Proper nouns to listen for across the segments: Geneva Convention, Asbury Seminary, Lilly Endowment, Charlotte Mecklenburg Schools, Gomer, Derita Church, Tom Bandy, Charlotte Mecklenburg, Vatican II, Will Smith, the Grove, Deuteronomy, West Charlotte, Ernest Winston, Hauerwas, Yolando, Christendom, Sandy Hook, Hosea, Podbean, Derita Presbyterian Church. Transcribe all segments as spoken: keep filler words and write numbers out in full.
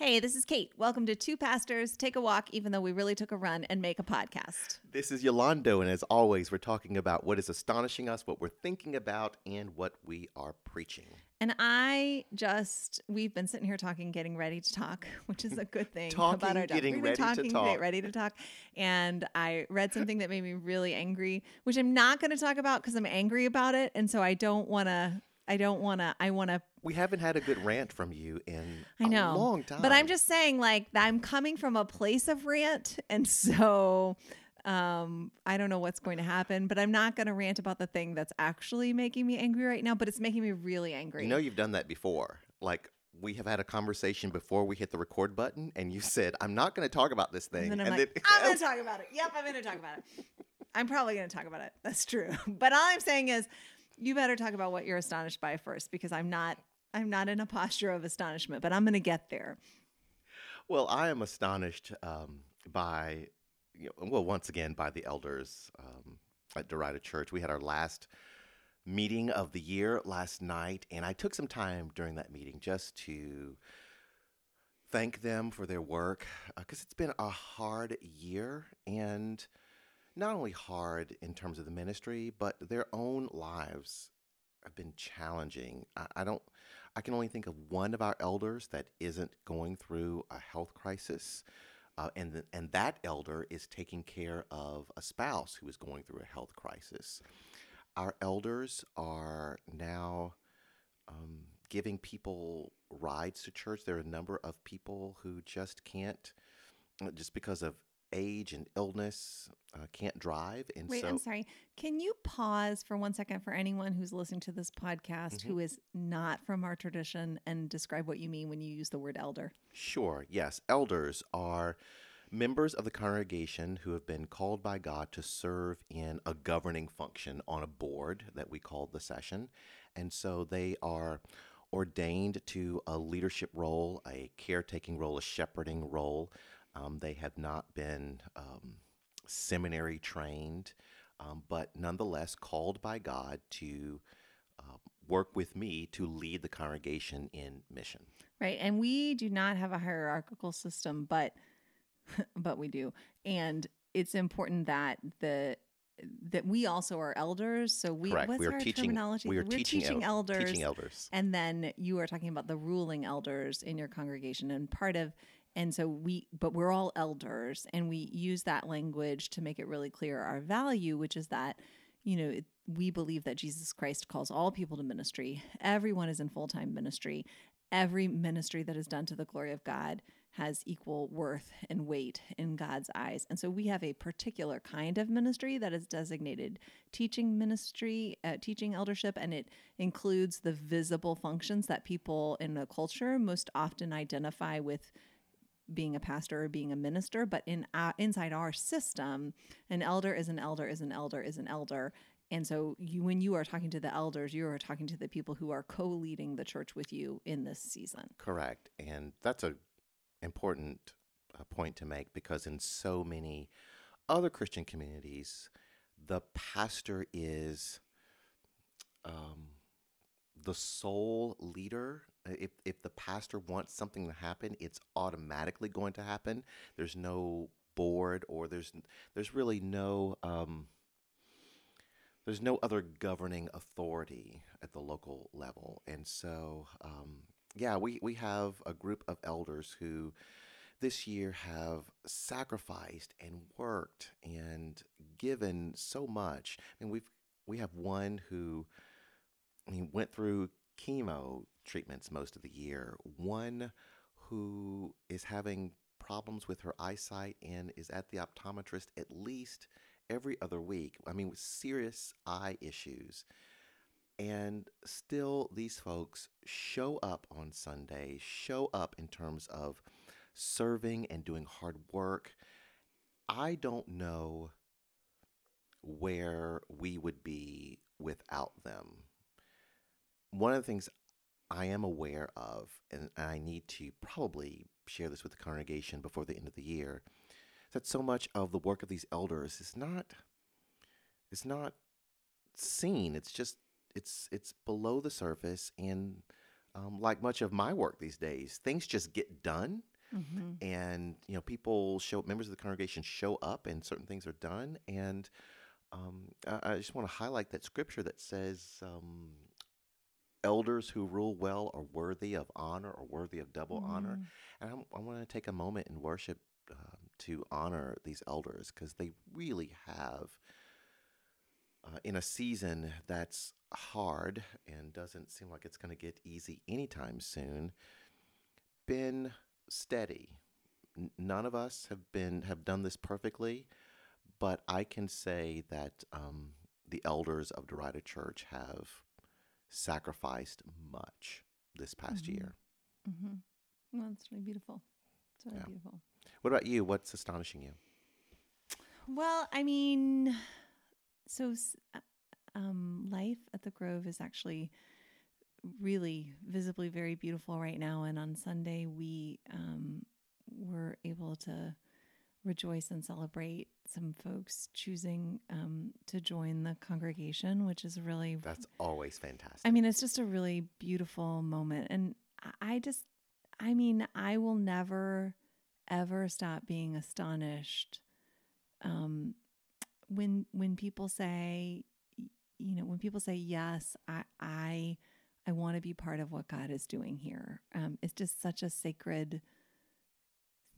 Hey, this is Kate. Welcome to Two Pastors Take a Walk, even though we really took a run and make a podcast. This is Yolando, and as always, we're talking about what is astonishing us, what we're thinking about, and what we are preaching. And I just, we've been sitting here talking, getting ready to talk, which is a good thing. talking, about our getting we've been ready talking, to talk. Get ready to talk. And I read something that made me really angry, which I'm not going to talk about because I'm angry about it. And so I don't want to, I don't want to, I want to. We haven't had a good rant from you in I know, a long time. But I'm just saying, like, I'm coming from a place of rant. And so um, I don't know what's going to happen. But I'm not going to rant about the thing that's actually making me angry right now. But it's making me really angry. You know you've done that before. Like, we have had a conversation before we hit the record button. And you said, I'm not going to talk about this thing. And then I'm and like, then- I'm going to talk about it. Yep, I'm going to talk about it. I'm probably going to talk about it. That's true. But all I'm saying is, you better talk about what you're astonished by first. Because I'm not... I'm not in a posture of astonishment, but I'm going to get there. Well, I am astonished um, by, you know, well, once again, by the elders um, at Derita Church. We had our last meeting of the year last night, and I took some time during that meeting just to thank them for their work, because uh, it's been a hard year, and not only hard in terms of the ministry, but their own lives have been challenging. I, I don't... I can only think of one of our elders that isn't going through a health crisis, uh, and th- and that elder is taking care of a spouse who is going through a health crisis. Our elders are now um, giving people rides to church. There are a number of people who just can't, just because of age and illness, uh, can't drive. And Wait, so- I'm sorry. Can you pause for one second for anyone who's listening to this podcast mm-hmm. who is not from our tradition and describe what you mean when you use the word elder? Sure. Yes. Elders are members of the congregation who have been called by God to serve in a governing function on a board that we call the session. And so they are ordained to a leadership role, a caretaking role, a shepherding role. Um, they have not been um, seminary trained, um, but nonetheless called by God to uh, work with me to lead the congregation in mission. Right, and we do not have a hierarchical system, but but we do, and it's important that the that we also are elders. So we Correct. what's we are our teaching, terminology? We are We're teaching, teaching el- elders, teaching elders, and then you are talking about the ruling elders in your congregation, and part of. And so we, but we're all elders, and we use that language to make it really clear our value, which is that, you know, it, we believe that Jesus Christ calls all people to ministry. Everyone is in full-time ministry. Every ministry that is done to the glory of God has equal worth and weight in God's eyes. And so we have a particular kind of ministry that is designated teaching ministry, uh, teaching eldership, and it includes the visible functions that people in a culture most often identify with being a pastor or being a minister, but in uh, inside our system, an elder is an elder is an elder is an elder. And so you, when you are talking to the elders, you are talking to the people who are co-leading the church with you in this season. Correct. And that's an important uh, point to make, because in so many other Christian communities, the pastor is um, the sole leader. If if the pastor wants something to happen, it's automatically going to happen. There's no board, or there's there's really no um, there's no other governing authority at the local level. And so, um, yeah, we, we have a group of elders who this year have sacrificed and worked and given so much. I mean, we've we have one who I mean went through chemo treatments most of the year, one who is having problems with her eyesight and is at the optometrist at least every other week. I mean, with serious eye issues. And still these folks show up on Sunday, show up in terms of serving and doing hard work. I don't know where we would be without them. One of the things I am aware of, and I need to probably share this with the congregation before the end of the year, that so much of the work of these elders is not, it's not seen. It's just, it's it's below the surface, and um, like much of my work these days, things just get done. Mm-hmm. And, you know, people show, members of the congregation show up and certain things are done. And um, I, I just want to highlight that scripture that says um, elders who rule well are worthy of honor or worthy of double mm-hmm. honor. And I'm, I want to take a moment in worship uh, to honor these elders, because they really have, uh, in a season that's hard and doesn't seem like it's going to get easy anytime soon, been steady. N- none of us have been have done this perfectly, but I can say that um, the elders of Derita Church have sacrificed much this past mm-hmm. year. Mm-hmm. Well, that's really beautiful. It's really yeah. beautiful. What about you? What's astonishing you? Well, I mean, so um, life at the Grove is actually really visibly very beautiful right now. And on Sunday, we um, were able to rejoice and celebrate some folks choosing um, to join the congregation, which is really... That's always fantastic. I mean, it's just a really beautiful moment. And I just, I mean, I will never, ever stop being astonished um, when when people say, you know, when people say, yes, I... I I want to be part of what God is doing here. Um, it's just such a sacred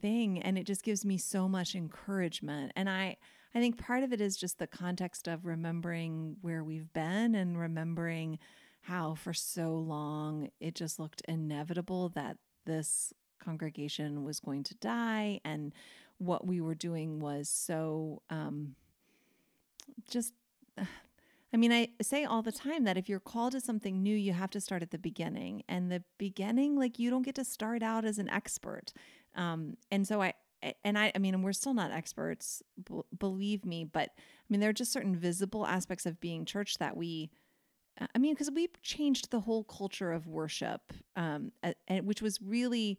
thing, and it just gives me so much encouragement. And I, I think part of it is just the context of remembering where we've been and remembering how for so long it just looked inevitable that this congregation was going to die, and what we were doing was so um, just... Uh, I mean, I say all the time that if you're called to something new, you have to start at the beginning. And the beginning, like, you don't get to start out as an expert. Um, and so I, and I, I mean, and we're still not experts, b- believe me, but I mean, there are just certain visible aspects of being church that we, I mean, because we changed the whole culture of worship, um, and, which was really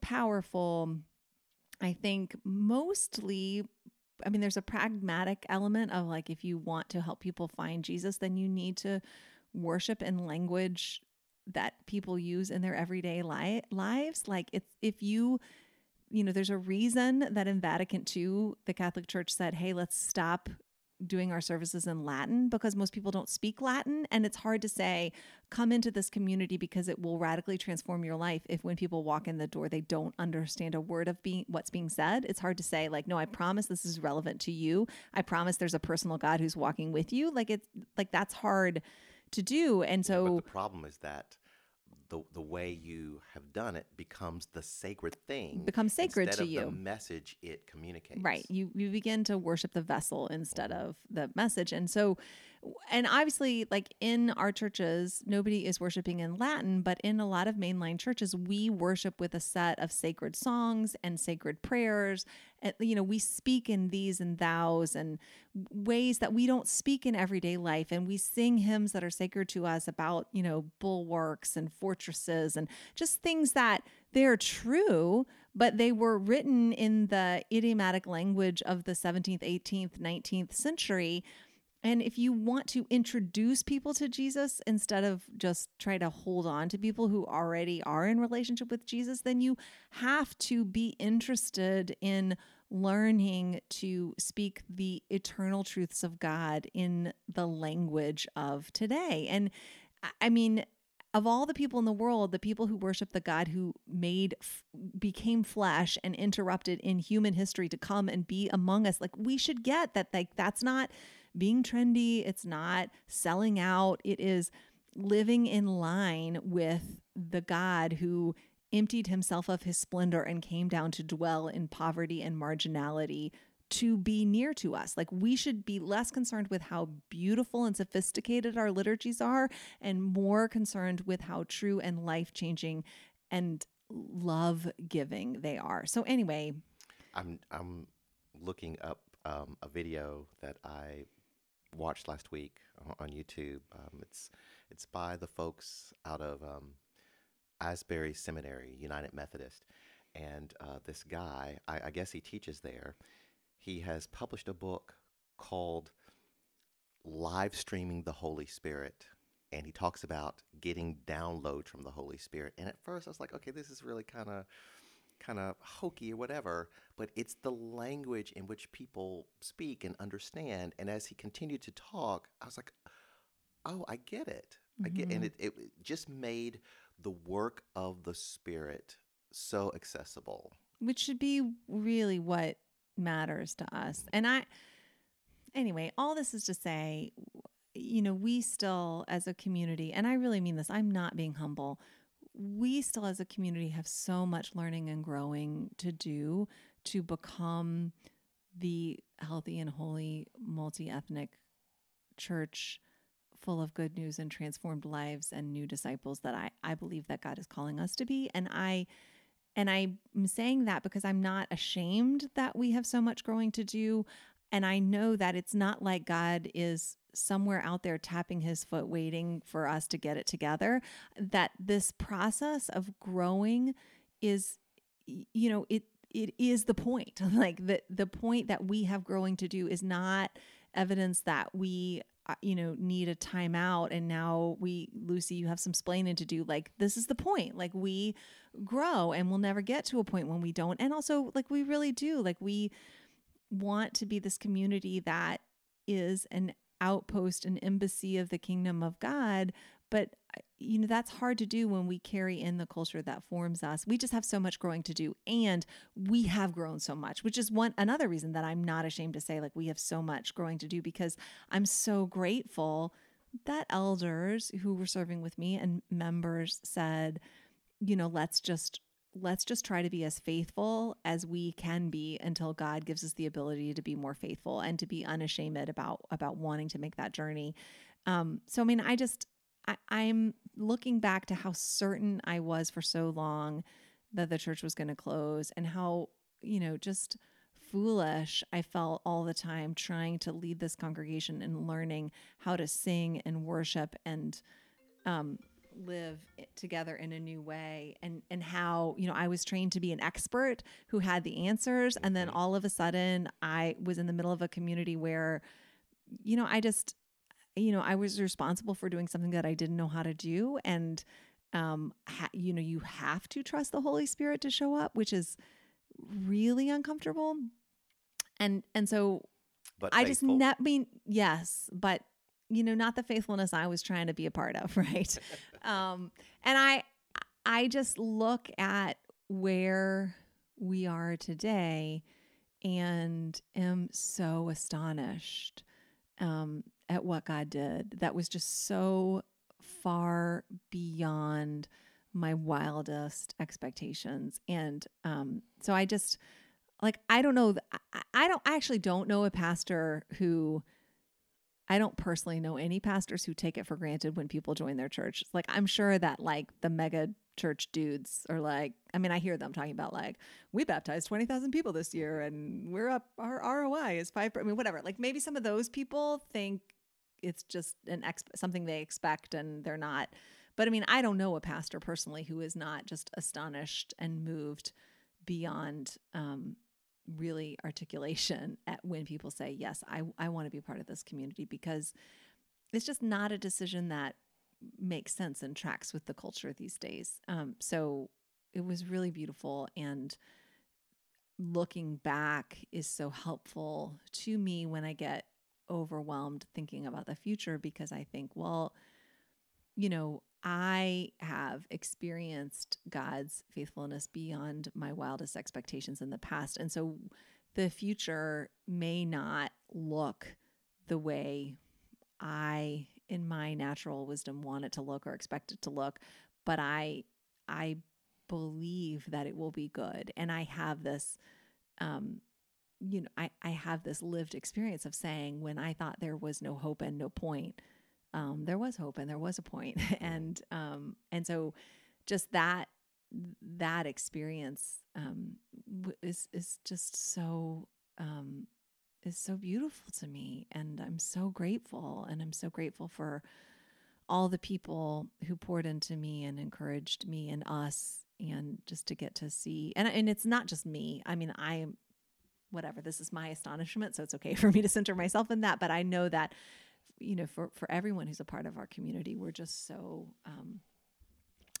powerful, I think, mostly. I mean, there's a pragmatic element of, like, if you want to help people find Jesus, then you need to worship in language that people use in their everyday li- lives. Like, it's, if you, you know, there's a reason that in Vatican Two, the Catholic Church said, hey, let's stop doing our services in Latin, because most people don't speak Latin. And it's hard to say, come into this community because it will radically transform your life. If when people walk in the door, they don't understand a word of being what's being said, it's hard to say, like, no, I promise this is relevant to you. I promise there's a personal God who's walking with you. Like, it's like, that's hard to do. And so yeah, but the problem is that the the way you have done it becomes the sacred thing. Becomes sacred to you. Instead of the message it communicates. Right. You you begin to worship the vessel instead mm-hmm. of the message. And so, and obviously, like, in our churches, nobody is worshiping in Latin, but in a lot of mainline churches, we worship with a set of sacred songs and sacred prayers. And, you know, we speak in these and thous and ways that we don't speak in everyday life. And we sing hymns that are sacred to us about, you know, bulwarks and fortresses and just things that they're true, but they were written in the idiomatic language of the seventeenth, eighteenth, nineteenth century. And if you want to introduce people to Jesus instead of just try to hold on to people who already are in relationship with Jesus, then you have to be interested in learning to speak the eternal truths of God in the language of today. And I mean, of all the people in the world, the people who worship the God who made, f- became flesh and interrupted in human history to come and be among us, like, we should get that, like, that's not being trendy, it's not selling out, it is living in line with the God who emptied himself of his splendor and came down to dwell in poverty and marginality to be near to us. Like, we should be less concerned with how beautiful and sophisticated our liturgies are and more concerned with how true and life-changing and love-giving they are. So anyway, I'm I'm looking up um, a video that I watched last week on YouTube. Um, it's it's by the folks out of um, Asbury Seminary, United Methodist, and uh, this guy, I, I guess he teaches there. He has published a book called "Live Streaming the Holy Spirit: and he talks about getting downloads from the Holy Spirit. And at first I was like, okay, this is really kind of kind of hokey or whatever, but it's the language in which people speak and understand. And as he continued to talk, I was like, oh, I get it. Mm-hmm. I get, and it, it just made the work of the Spirit so accessible. Which should be really what matters to us. And I, anyway, all this is to say, you know, we still as a community, and I really mean this, I'm not being humble, we still as a community have so much learning and growing to do to become the healthy and holy multi-ethnic church full of good news and transformed lives and new disciples that I, I believe that God is calling us to be. And I, and I'm saying that because I'm not ashamed that we have so much growing to do. And I know that it's not like God is somewhere out there tapping his foot waiting for us to get it together, that this process of growing is, you know, it it is the point. Like the, the point that we have growing to do is not evidence that we, you know, need a timeout and now we, Lucy, you have some splaining to do. Like, this is the point. Like, we grow and we'll never get to a point when we don't. And also, like, we really do. Like, we want to be this community that is an outpost and embassy of the kingdom of God. But, you know, that's hard to do when we carry in the culture that forms us. We just have so much growing to do. And we have grown so much, which is one another reason that I'm not ashamed to say, like, we have so much growing to do, because I'm so grateful that elders who were serving with me and members said, you know, let's just let's just try to be as faithful as we can be until God gives us the ability to be more faithful and to be unashamed about, about wanting to make that journey. Um, so, I mean, I just, I, I'm looking back to how certain I was for so long that the church was going to close and how, you know, just foolish I felt all the time trying to lead this congregation and learning how to sing and worship and, um, live together in a new way, and and how, you know, I was trained to be an expert who had the answers, and then all of a sudden I was in the middle of a community where, you know, I just, you know, I was responsible for doing something that I didn't know how to do, and um ha- you know, you have to trust the Holy Spirit to show up, which is really uncomfortable, and and so but I faithful. just not mean yes but you know, not the faithfulness I was trying to be a part of. Right. um, and I, I just look at where we are today and am so astonished, um, at what God did. That was just so far beyond my wildest expectations. And, um, so I just, like, I don't know, I, I don't, I actually don't know a pastor who, I don't personally know any pastors who take it for granted when people join their church. Like, I'm sure that, like, the mega church dudes are like, I mean, I hear them talking about, like, we baptized twenty thousand people this year and we're up, our R O I is five, I mean, whatever. Like, maybe some of those people think it's just an ex- something they expect and they're not. But I mean, I don't know a pastor personally who is not just astonished and moved beyond, um, really articulation at when people say, yes, I, I want to be part of this community, because it's just not a decision that makes sense and tracks with the culture these days. Um, so it was really beautiful. And looking back is so helpful to me when I get overwhelmed thinking about the future, because I think, well, you know, I have experienced God's faithfulness beyond my wildest expectations in the past. And so the future may not look the way I, in my natural wisdom, want it to look or expect it to look. But I, I believe that it will be good. And I have this, um, you know, I, I have this lived experience of saying, when I thought there was no hope and no point, Um, there was hope and there was a point. And, um, and so just that, that experience, um, is, is just so, um, is so beautiful to me. And I'm so grateful. And I'm so grateful for all the people who poured into me and encouraged me and us, and just to get to see, and, and it's not just me. I mean, I am, whatever, this is my astonishment. So it's okay for me to center myself in that, but I know that you know, for, for everyone who's a part of our community, we're just so, um,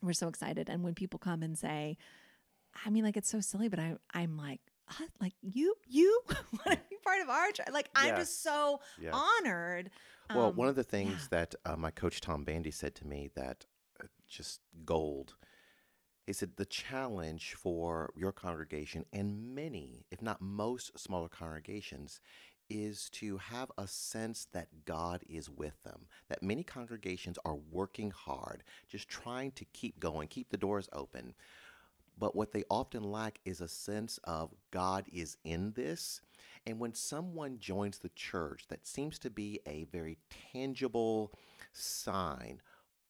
we're so excited. And when people come and say, I mean, like, it's so silly, but I, I'm like, uh, like you, you want to be part of our church? Like, I'm yes. just so yes. honored. Well, um, one of the things yeah. that uh, my coach, Tom Bandy, said to me that uh, just gold, he said the challenge for your congregation and many, if not most smaller congregations, is to have a sense that God is with them, that many congregations are working hard, just trying to keep going, keep the doors open. But what they often lack is a sense of God is in this. And when someone joins the church, that seems to be a very tangible sign.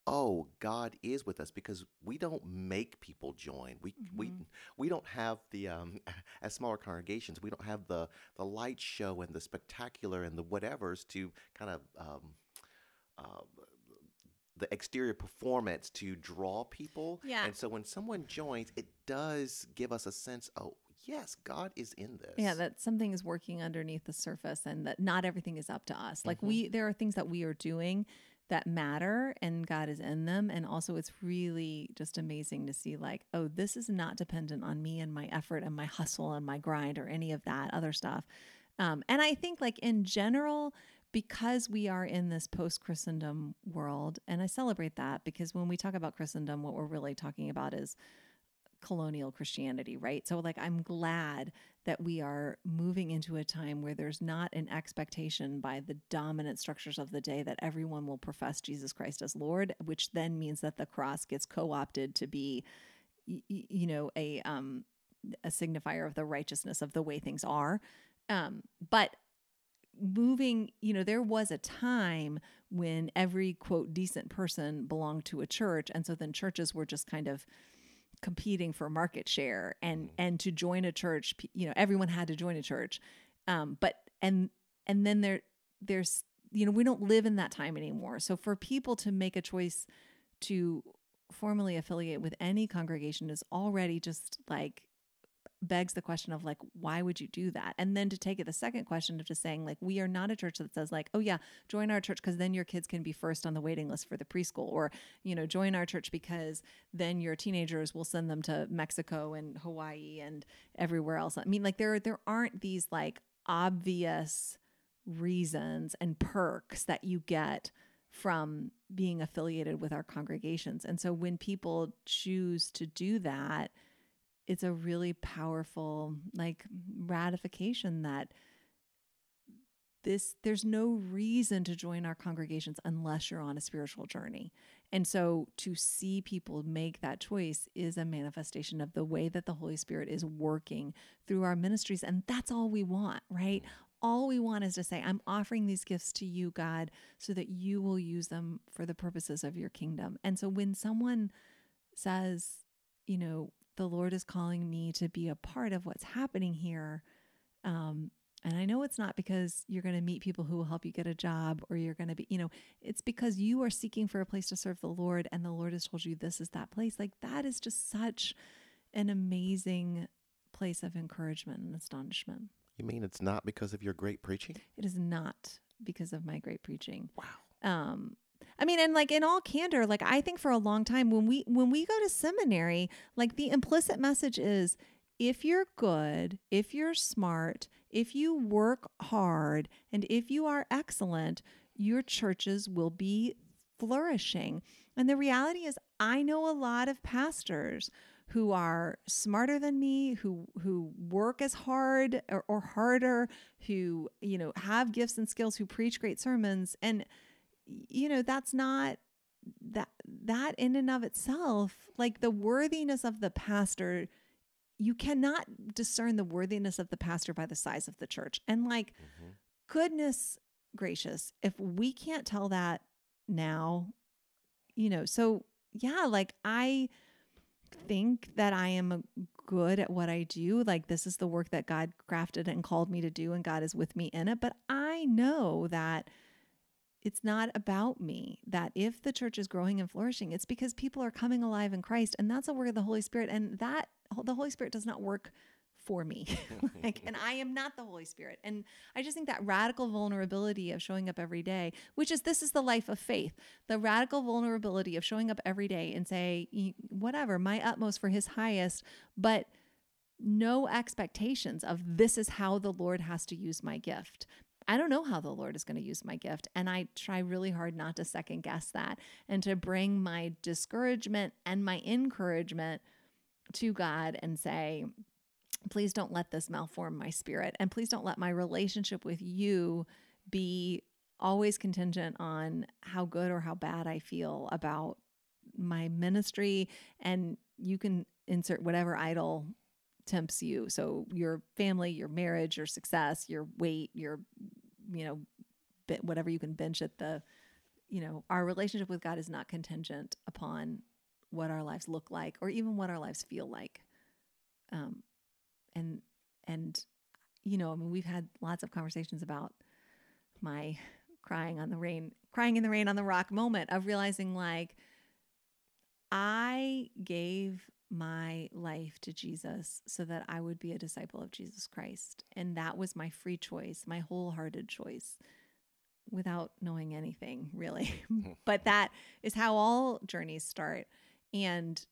Oh, God is with us, because we don't make people join. We mm-hmm. we we don't have the um, as smaller congregations, we don't have the the light show and the spectacular and the whatevers to kind of um, uh, the exterior performance to draw people. Yeah. And so when someone joins, it does give us a sense. Oh, yes, God is in this. Yeah, that something is working underneath the surface, and that not everything is up to us. Like mm-hmm. we, there are things that we are doing that matter, and God is in them. And also it's really just amazing to see, like, oh, this is not dependent on me and my effort and my hustle and my grind or any of that other stuff. Um, and I think, like, in general, because we are in this post-Christendom world, and I celebrate that, because when we talk about Christendom, what we're really talking about is colonial Christianity, right? So, like, I'm glad that we are moving into a time where there's not an expectation by the dominant structures of the day that everyone will profess Jesus Christ as Lord, which then means that the cross gets co-opted to be, y- you know, a um, a signifier of the righteousness of the way things are. Um, but moving, you know, there was a time when every, quote, decent person belonged to a church. And so then churches were just kind of competing for market share, and, and to join a church, you know, everyone had to join a church. Um, but, and, and then there, there's, you know, we don't live in that time anymore. So for people to make a choice to formally affiliate with any congregation is already just, like, begs the question of, like, why would you do that? And then to take it the second question of just saying, like, we are not a church that says, like, oh yeah, join our church because then your kids can be first on the waiting list for the preschool, or, you know, join our church because then your teenagers will send them to Mexico and Hawaii and everywhere else. I mean, like, there there aren't these, like, obvious reasons and perks that you get from being affiliated with our congregations. And so when people choose to do that, it's a really powerful, like, ratification that this, there's no reason to join our congregations unless you're on a spiritual journey. And so to see people make that choice is a manifestation of the way that the Holy Spirit is working through our ministries. And that's all we want, right? All we want is to say, I'm offering these gifts to you, God, so that you will use them for the purposes of your kingdom. And so when someone says, you know, the Lord is calling me to be a part of what's happening here. Um, and I know it's not because you're going to meet people who will help you get a job, or you're going to be, you know, it's because you are seeking for a place to serve the Lord, and the Lord has told you this is that place. Like, that is just such an amazing place of encouragement and astonishment. You mean it's not because of your great preaching? It is not because of my great preaching. Wow. Um, I mean, and, like, in all candor, like, I think for a long time when we when we go to seminary, like, the implicit message is, if you're good, if you're smart, if you work hard, and if you are excellent, your churches will be flourishing. And the reality is, I know a lot of pastors who are smarter than me, who who work as hard or, or harder, who, you know, have gifts and skills, who preach great sermons, and, you know, that's not that, that in and of itself, like, the worthiness of the pastor, you cannot discern the worthiness of the pastor by the size of the church. And, like, mm-hmm. goodness gracious, if we can't tell that now, you know, so yeah, like, I think that I am a good at what I do. Like, this is the work that God crafted and called me to do, and God is with me in it. But I know that it's not about me, that if the church is growing and flourishing, it's because people are coming alive in Christ. And that's a work of the Holy Spirit. And that the Holy Spirit does not work for me. Like, and I am not the Holy Spirit. And I just think that radical vulnerability of showing up every day, which is, this is the life of faith, the radical vulnerability of showing up every day and say, whatever, my utmost for his highest, but no expectations of this is how the Lord has to use my gift. I don't know how the Lord is going to use my gift. And I try really hard not to second guess that and to bring my discouragement and my encouragement to God and say, please don't let this malform my spirit. And please don't let my relationship with you be always contingent on how good or how bad I feel about my ministry. And you can insert whatever idol tempts you. So your family, your marriage, your success, your weight, your, you know, bit, whatever you can bench at the, you know, our relationship with God is not contingent upon what our lives look like or even what our lives feel like. Um, and, and, you know, I mean, we've had lots of conversations about my crying on the rain, crying in the rain on the rock moment of realizing, like, I gave my life to Jesus so that I would be a disciple of Jesus Christ. And that was my free choice, my wholehearted choice, without knowing anything really. But that is how all journeys start. And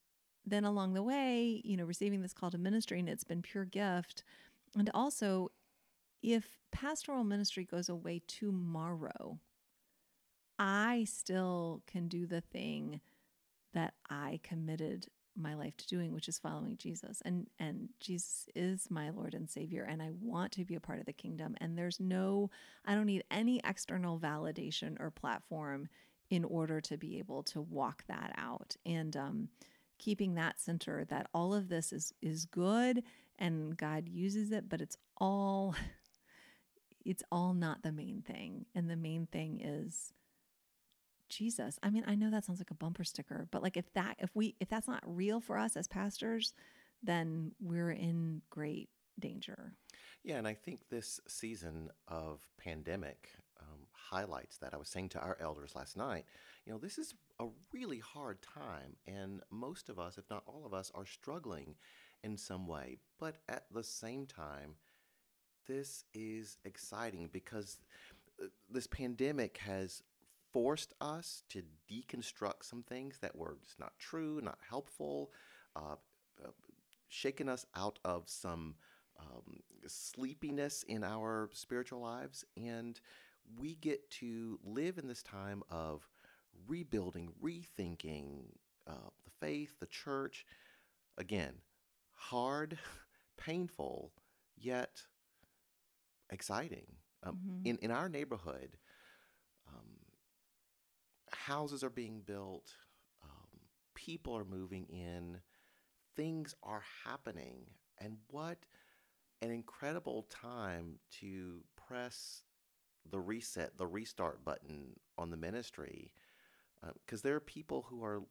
then along the way, you know, receiving this call to ministry, and it's been pure gift. And also, if pastoral ministry goes away tomorrow, I still can do the thing that I committed my life to doing, which is following Jesus. And and Jesus is my Lord and Savior, and I want to be a part of the kingdom. And there's no, I don't need any external validation or platform in order to be able to walk that out. And um, keeping that center, that all of this is is good and God uses it, but it's all, it's all not the main thing. And the main thing is Jesus. I mean, I know that sounds like a bumper sticker, but like if that, if we, if that's not real for us as pastors, then we're in great danger. Yeah. And I think this season of pandemic um, highlights that. I was saying to our elders last night, you know, this is a really hard time, and most of us, if not all of us, are struggling in some way. But at the same time, this is exciting because this pandemic has forced us to deconstruct some things that were just not true, not helpful, uh, uh, shaken us out of some um, sleepiness in our spiritual lives. And we get to live in this time of rebuilding, rethinking uh, the faith, the church. Again, hard, painful, yet exciting. Um, mm-hmm. in, in our neighborhood, um, houses are being built, um, people are moving in, things are happening, and what an incredible time to press the reset, the restart button on the ministry, because uh, there are people who are,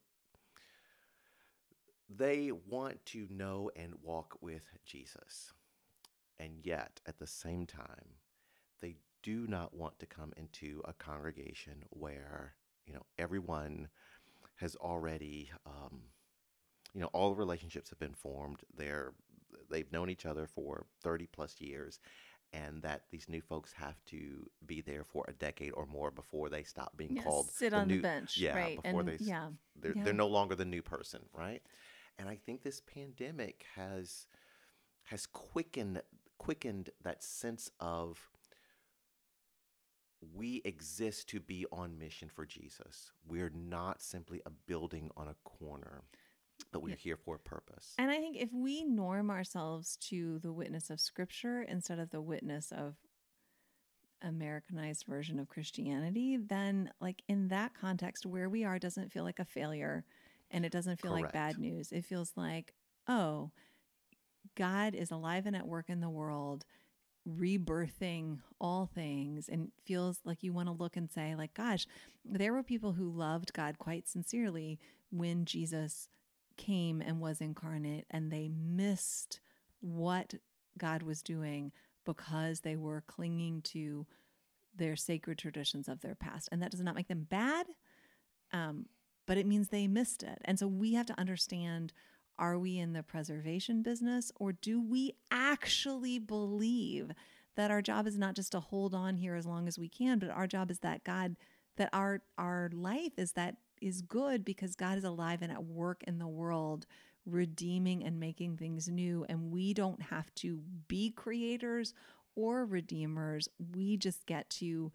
they want to know and walk with Jesus, and yet at the same time, they do not want to come into a congregation where, you know, everyone has already, um, you know, all the relationships have been formed. They're, they've known each other for thirty plus years, and that these new folks have to be there for a decade or more before they stop being yes, called. Sit the on new, the bench, yeah, right. Before and they, yeah, they're, yeah. they're no longer the new person, right? And I think this pandemic has has quickened quickened that sense of, we exist to be on mission for Jesus. We're not simply a building on a corner, but we're yeah. here for a purpose. And I think if we norm ourselves to the witness of Scripture instead of the witness of Americanized version of Christianity, then like in that context, where we are doesn't feel like a failure, and it doesn't feel Correct. Like bad news. It feels like, oh, God is alive and at work in the world, rebirthing all things, and feels like you want to look and say, like, gosh, there were people who loved God quite sincerely when Jesus came and was incarnate, and they missed what God was doing because they were clinging to their sacred traditions of their past. And that does not make them bad, um, but it means they missed it. And so we have to understand Are we in the preservation business, or do we actually believe that our job is not just to hold on here as long as we can, but our job is that God, that our our life is that is good because God is alive and at work in the world, redeeming and making things new, and we don't have to be creators or redeemers. We just get to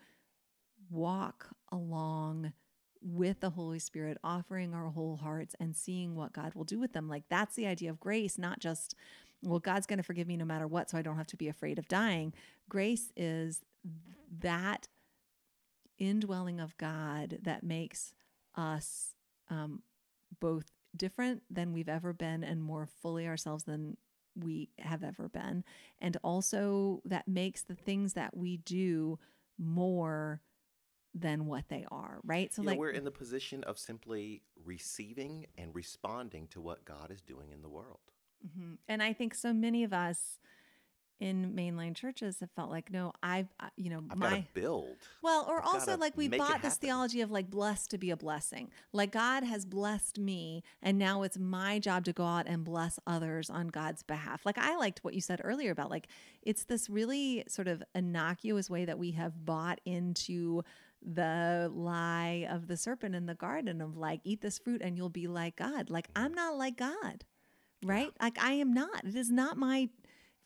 walk along with the Holy Spirit, offering our whole hearts and seeing what God will do with them. Like, that's the idea of grace, not just, well, God's going to forgive me no matter what, so I don't have to be afraid of dying. Grace is that indwelling of God that makes us um, both different than we've ever been and more fully ourselves than we have ever been. And also that makes the things that we do more than what they are, right? So, yeah, like, we're in the position of simply receiving and responding to what God is doing in the world. Mm-hmm. And I think so many of us in mainline churches have felt like, no, I've, uh, you know, I've my gotta build. Well, or I've also like we bought this theology of like blessed to be a blessing. Like God has blessed me, and now it's my job to go out and bless others on God's behalf. Like I liked what you said earlier about like, it's this really sort of innocuous way that we have bought into the lie of the serpent in the garden of like, eat this fruit and you'll be like God. Like I'm not like God, right? Yeah. Like I am not, it is not my,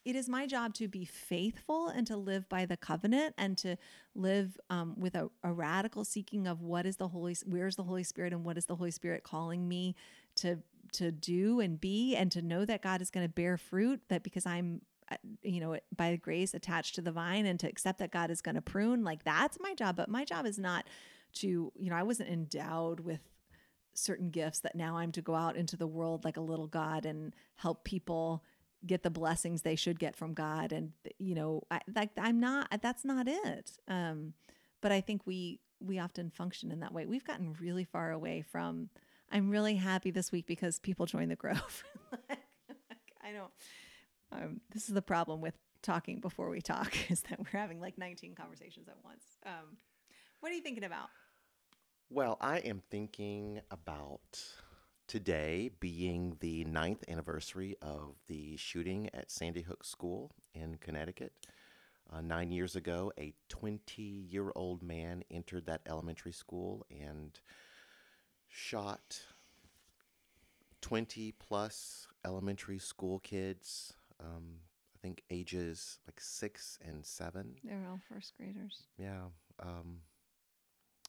it is my job to be faithful and to live by the covenant and to live um, with a, a radical seeking of what is the Holy, where's the Holy Spirit and what is the Holy Spirit calling me to, to do and be, and to know that God is going to bear fruit, that because I'm, you know, by grace attached to the vine, and to accept that God is going to prune. Like that's my job. But my job is not to, you know, I wasn't endowed with certain gifts that now I'm to go out into the world like a little God and help people get the blessings they should get from God. And, you know, I, like I'm not, that's not it. Um, but I think we, we often function in that way. We've gotten really far away from, I'm really happy this week because people joined the Grove. like, like, I don't, um, this is the problem with talking before we talk, is that we're having like nineteen conversations at once. Um, what are you thinking about? Well, I am thinking about today being the ninth anniversary of the shooting at Sandy Hook School in Connecticut. Uh, nine years ago, a twenty-year-old man entered that elementary school and shot twenty-plus elementary school kids, um, I think ages like six and seven. They're all first graders. Yeah. Um,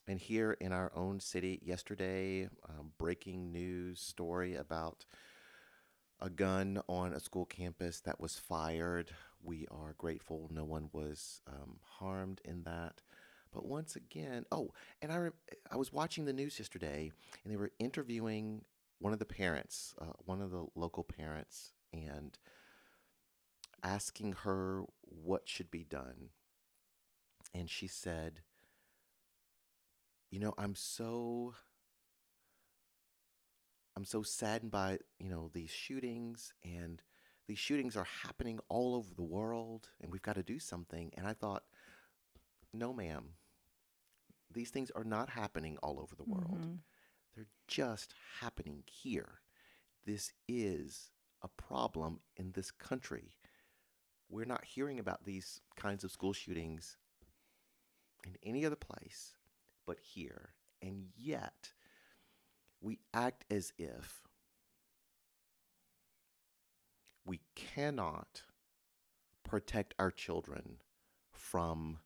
and here in our own city yesterday, um, breaking news story about a gun on a school campus that was fired. We are grateful no one was um, harmed in that. But once again, oh, and I, re- I was watching the news yesterday, and they were interviewing one of the parents, uh, one of the local parents, and asking her what should be done. And she said, you know, I'm so, I'm so saddened by, you know, these shootings, and these shootings are happening all over the world, and we've got to do something. And I thought, no, ma'am, these things are not happening all over the world. Mm-hmm. They're just happening here. This is a problem in this country. We're not hearing about these kinds of school shootings in any other place but here. And yet, we act as if we cannot protect our children from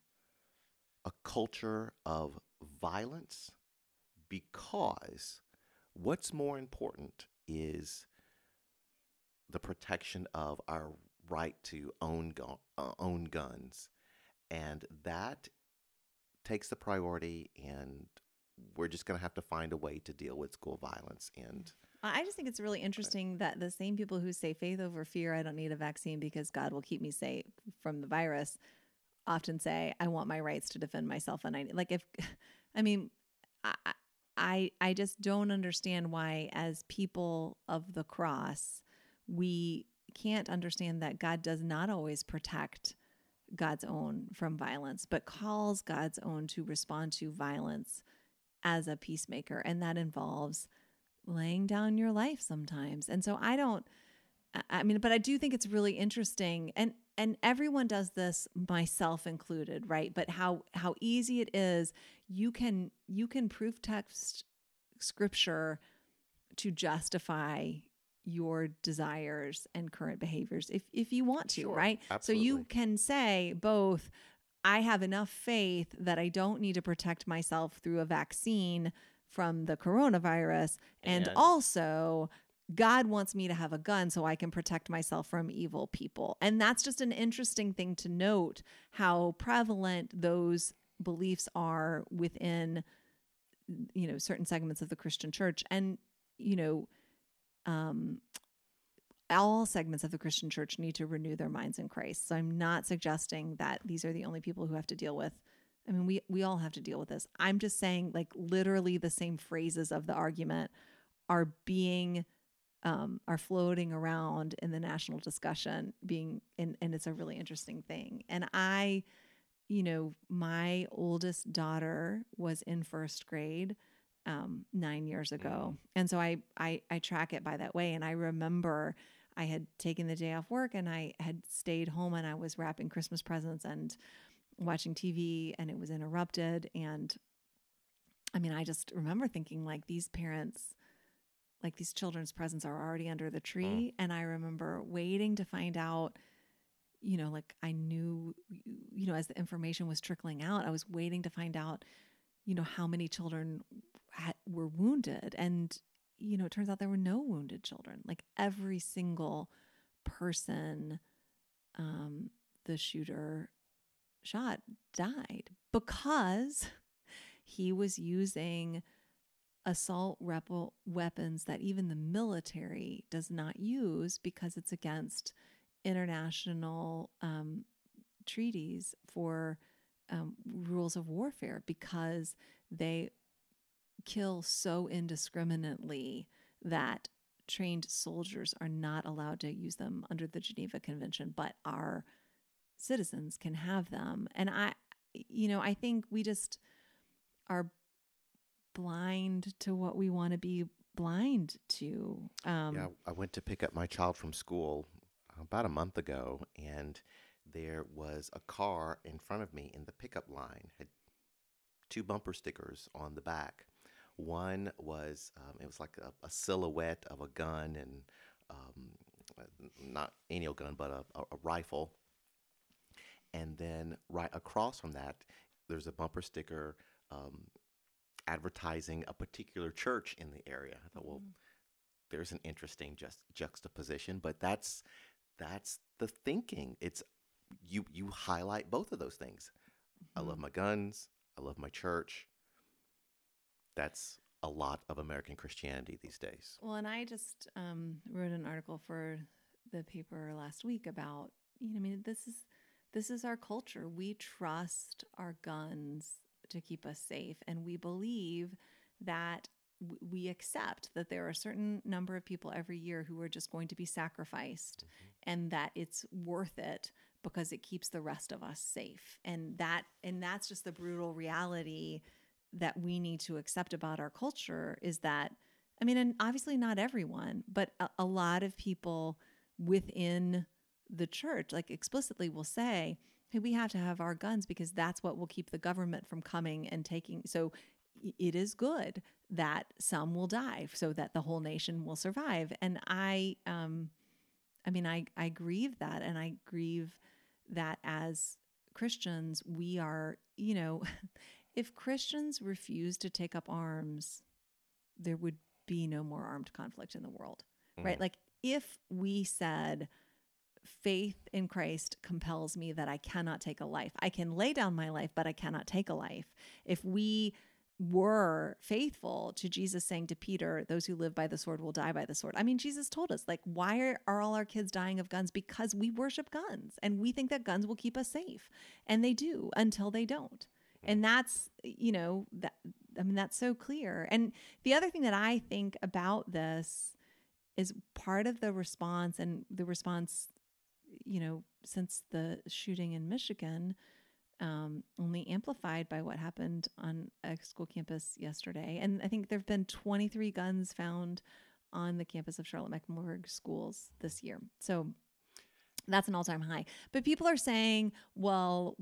a culture of violence, because what's more important is the protection of our right to own gun, uh, own guns, and that takes the priority. And we're just going to have to find a way to deal with school violence. And I just think it's really interesting right. that the same people who say faith over fear, I don't need a vaccine because God will keep me safe from the virus, often say, I want my rights to defend myself. And I like if, I mean, I, I, I just don't understand why, as people of the cross, we can't understand that God does not always protect God's own from violence, but calls God's own to respond to violence as a peacemaker. And that involves laying down your life sometimes. And so I don't, I mean, but I do think it's really interesting, and and everyone does this, myself included, right? But how how easy it is. You can you can proof text scripture to justify your desires and current behaviors if if you want to, sure, right? Absolutely. So you can say both, I have enough faith that I don't need to protect myself through a vaccine from the coronavirus, and, and also God wants me to have a gun so I can protect myself from evil people. And that's just an interesting thing to note, how prevalent those beliefs are within, you know, certain segments of the Christian church. And, you know, um, all segments of the Christian church need to renew their minds in Christ. So I'm not suggesting that these are the only people who have to deal with. I mean, we, we all have to deal with this. I'm just saying, like, literally the same phrases of the argument are being, um, are floating around in the national discussion being, and, and it's a really interesting thing. And I, you know, my oldest daughter was in first grade, um, nine years ago. And so I, I, I track it by that way. And I remember I had taken the day off work and I had stayed home and I was wrapping Christmas presents and watching T V, and it was interrupted. And I mean, I just remember thinking, like, these parents, like, these children's presents are already under the tree. Mm. And I remember waiting to find out, you know, like, I knew, you know, as the information was trickling out, I was waiting to find out, you know, how many children ha- were wounded. And, you know, it turns out there were no wounded children. Like, every single person, um, the shooter shot died because he was using assault rebel weapons that even the military does not use, because it's against international um, treaties for um, rules of warfare, because they kill so indiscriminately that trained soldiers are not allowed to use them under the Geneva Convention, but our citizens can have them. And I, you know, I think we just are blind to what we want to be blind to. Um, yeah, I went to pick up my child from school about a month ago, and there was a car in front of me in the pickup line. Had two bumper stickers on the back. One was, um, it was like a, a silhouette of a gun, and um, not any old gun, but a, a rifle. And then right across from that, there's a bumper sticker um, advertising a particular church in the area. I thought, mm-hmm. well, there's an interesting just juxtaposition, but that's that's the thinking. It's you you highlight both of those things. Mm-hmm. I love my guns. I love my church. That's a lot of American Christianity these days. Well, and I just um, wrote an article for the paper last week about, you know, I mean, this is. This is our culture. We trust our guns to keep us safe, and we believe that w- we accept that there are a certain number of people every year who are just going to be sacrificed, mm-hmm. and that it's worth it because it keeps the rest of us safe. And that, and that's just the brutal reality that we need to accept about our culture, is that, I mean, and obviously not everyone, but a, a lot of people within the church, like, explicitly will say, hey, we have to have our guns because that's what will keep the government from coming and taking. So it is good that some will die so that the whole nation will survive. And I, um, I mean, I, I grieve that. And I grieve that as Christians, we are, you know, if Christians refuse to take up arms, there would be no more armed conflict in the world, mm. right? Like, if we said, faith in Christ compels me that I cannot take a life. I can lay down my life, but I cannot take a life. If we were faithful to Jesus saying to Peter, those who live by the sword will die by the sword. I mean, Jesus told us, like, why are, are all our kids dying of guns? Because we worship guns, and we think that guns will keep us safe. And they do, until they don't. And that's, you know, that, I mean, that's so clear. And the other thing that I think about this is part of the response, and the response, you know, since the shooting in Michigan, um, only amplified by what happened on a school campus yesterday. And I think there've been twenty-three guns found on the campus of Charlotte Mecklenburg schools this year. So that's an all-time high. But people are saying, well,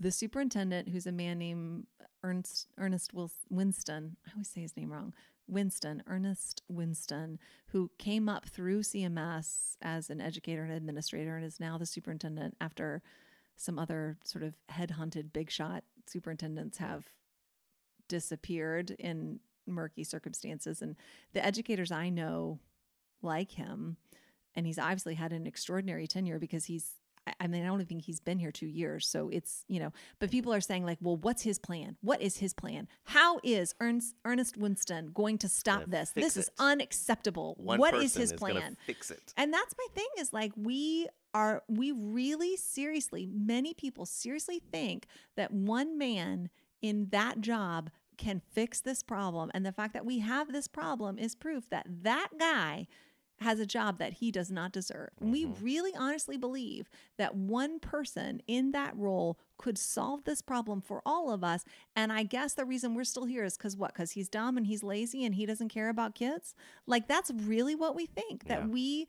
the superintendent, who's a man named Ernest, Ernest Winston, I always say his name wrong, Winston, Ernest Winston, who came up through C M S as an educator and administrator and is now the superintendent after some other sort of headhunted big shot superintendents have disappeared in murky circumstances. And the educators I know like him, and he's obviously had an extraordinary tenure because he's, I mean, I don't think he's been here two years. So it's, you know, but people are saying like, well, what's his plan? What is his plan? How is Ernst, Ernest Winston going to stop this? This is unacceptable. What is his plan? Fix it. And that's my thing is like, we are, we really seriously, many people seriously think that one man in that job can fix this problem. And the fact that we have this problem is proof that that guy has a job that he does not deserve. And we really honestly believe that one person in that role could solve this problem for all of us. And I guess the reason we're still here is because what? Because he's dumb and he's lazy and he doesn't care about kids. Like that's really what we think, that yeah. we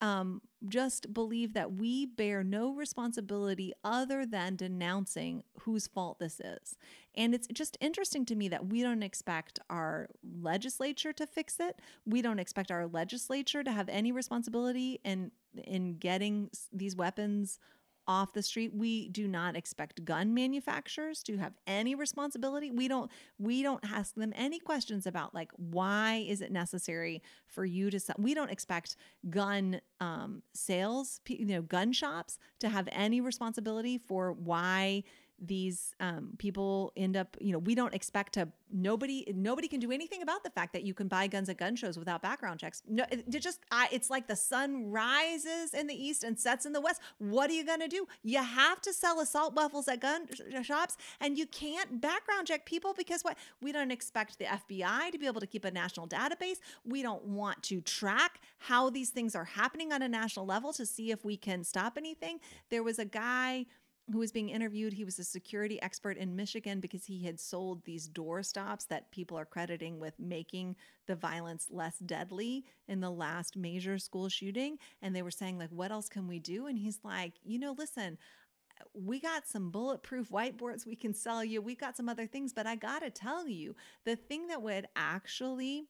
um, just believe that we bear no responsibility other than denouncing whose fault this is. And it's just interesting to me that we don't expect our legislature to fix it. We don't expect our legislature to have any responsibility in, in getting these weapons off the street. We do not expect gun manufacturers to have any responsibility. We don't, we don't ask them any questions about like, why is it necessary for you to sell? We don't expect gun um, sales, you know, gun shops to have any responsibility for why these um, people end up, you know, we don't expect to, nobody, nobody can do anything about the fact that you can buy guns at gun shows without background checks. No, it, it just, I, it's like the sun rises in the east and sets in the west. What are you going to do? You have to sell assault rifles at gun sh- shops and you can't background check people because what? We don't expect the F B I to be able to keep a national database. We don't want to track how these things are happening on a national level to see if we can stop anything. There was a guy who was being interviewed. He was a security expert in Michigan because he had sold these door stops that people are crediting with making the violence less deadly in the last major school shooting. And they were saying like, what else can we do? And he's like, you know, listen, we got some bulletproof whiteboards we can sell you. We've got some other things, but I gotta tell you, the thing that would actually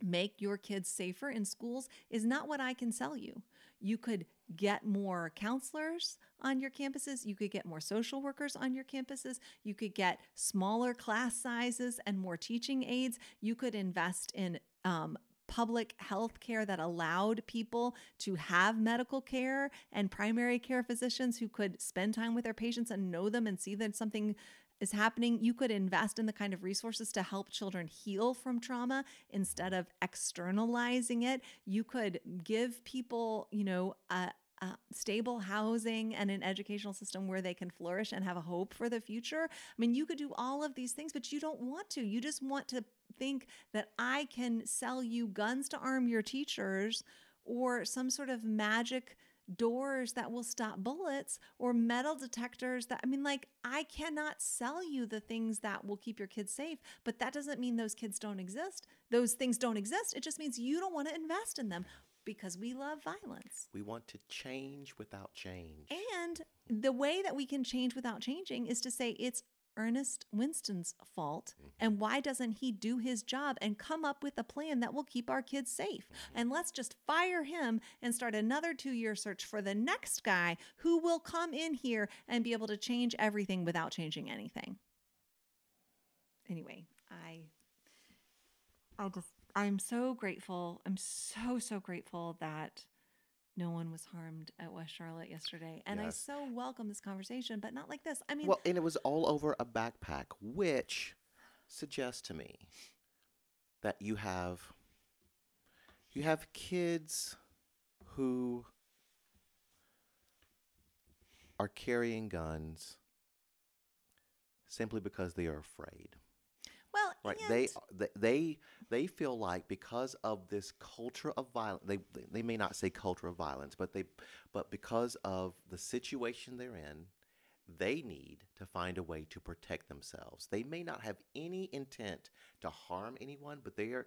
make your kids safer in schools is not what I can sell you. You could get more counselors on your campuses. You could get more social workers on your campuses. You could get smaller class sizes and more teaching aides. You could invest in um, public health care that allowed people to have medical care and primary care physicians who could spend time with their patients and know them and see that something is happening. You could invest in the kind of resources to help children heal from trauma instead of externalizing it. You could give people, you know, a, a stable housing and an educational system where they can flourish and have a hope for the future. I mean, you could do all of these things, but you don't want to. You just want to think that I can sell you guns to arm your teachers or some sort of magic doors that will stop bullets or metal detectors that, I mean, like I cannot sell you the things that will keep your kids safe, but that doesn't mean those kids don't exist. Those things don't exist. It just means you don't want to invest in them because we love violence. We want to change without change. And the way that we can change without changing is to say it's Ernest Winston's fault. Mm-hmm. And why doesn't he do his job and come up with a plan that will keep our kids safe? Mm-hmm. And let's just fire him and start another two-year search for the next guy who will come in here and be able to change everything without changing anything. Anyway, I I'll just I'm so grateful. I'm so so grateful that no one was harmed at West Charlotte yesterday. And yes. I so welcome this conversation, but not like this. I mean, well, and it was all over a backpack, which suggests to me that you have you have kids who are carrying guns simply because they are afraid. Well, right. They, they they feel like because of this culture of violence, they they may not say culture of violence, but they but because of the situation they're in, they need to find a way to protect themselves. They may not have any intent to harm anyone, but they are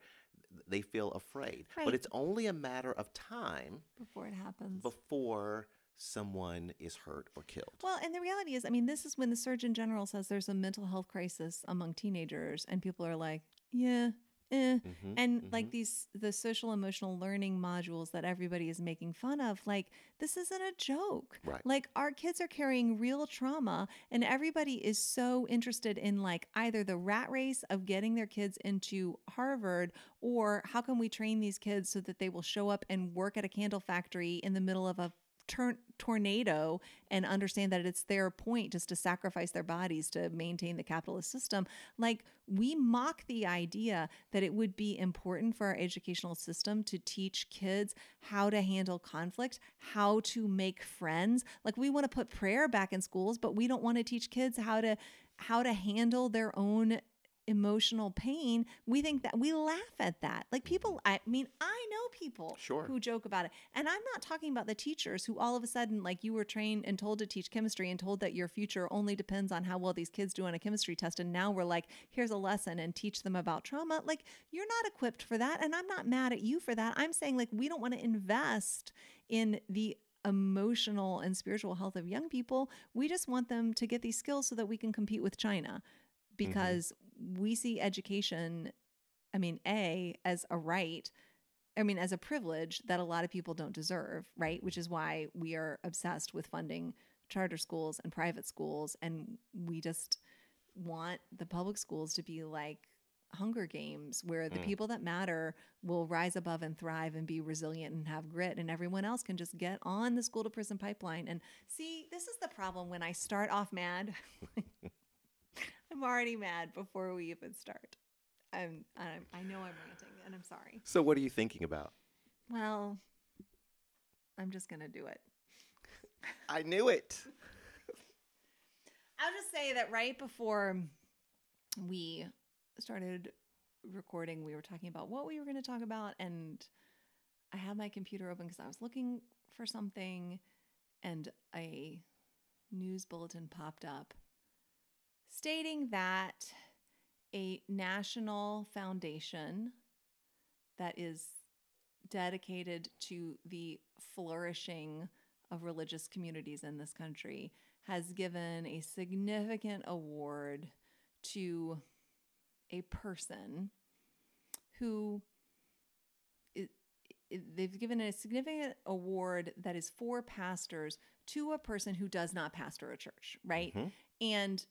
they feel afraid. Right. But it's only a matter of time before it happens. Before someone is hurt or killed. Well, and the reality is, I mean, this is when the Surgeon General says there's a mental health crisis among teenagers, and people are like, yeah, eh. Mm-hmm, and mm-hmm. like these, the social emotional learning modules that everybody is making fun of, like, this isn't a joke. Right. Like, our kids are carrying real trauma, and everybody is so interested in, like, either the rat race of getting their kids into Harvard, or how can we train these kids so that they will show up and work at a candle factory in the middle of a Turn, tornado and understand that it's their point just to sacrifice their bodies to maintain the capitalist system. Like, we mock the idea that it would be important for our educational system to teach kids how to handle conflict, how to make friends. Like, we want to put prayer back in schools, but we don't want to teach kids how to how to handle their own emotional pain. We think that we laugh at that. Like, people, I mean, I know people sure. who joke about it. And I'm not talking about the teachers who all of a sudden, like, you were trained and told to teach chemistry and told that your future only depends on how well these kids do on a chemistry test. And now we're like, here's a lesson and teach them about trauma. Like, you're not equipped for that. And I'm not mad at you for that. I'm saying, like, we don't want to invest in the emotional and spiritual health of young people. We just want them to get these skills so that we can compete with China. Because mm-hmm. we see education, I mean, A, as a right, I mean, as a privilege that a lot of people don't deserve, right? Which is why we are obsessed with funding charter schools and private schools. And we just want the public schools to be like Hunger Games, where the mm. people that matter will rise above and thrive and be resilient and have grit, and everyone else can just get on the school to prison pipeline. And see, this is the problem when I start off mad. I'm already mad before we even start. I'm, I'm, I know I'm ranting, and I'm sorry. So what are you thinking about? Well, I'm just going to do it. I knew it. I'll just say that right before we started recording, we were talking about what we were going to talk about, and I had my computer open because I was looking for something, and a news bulletin popped up stating that a national foundation that is dedicated to the flourishing of religious communities in this country has given a significant award to a person who is, they've given a significant award that is for pastors to a person who does not pastor a church, right? Mm-hmm. And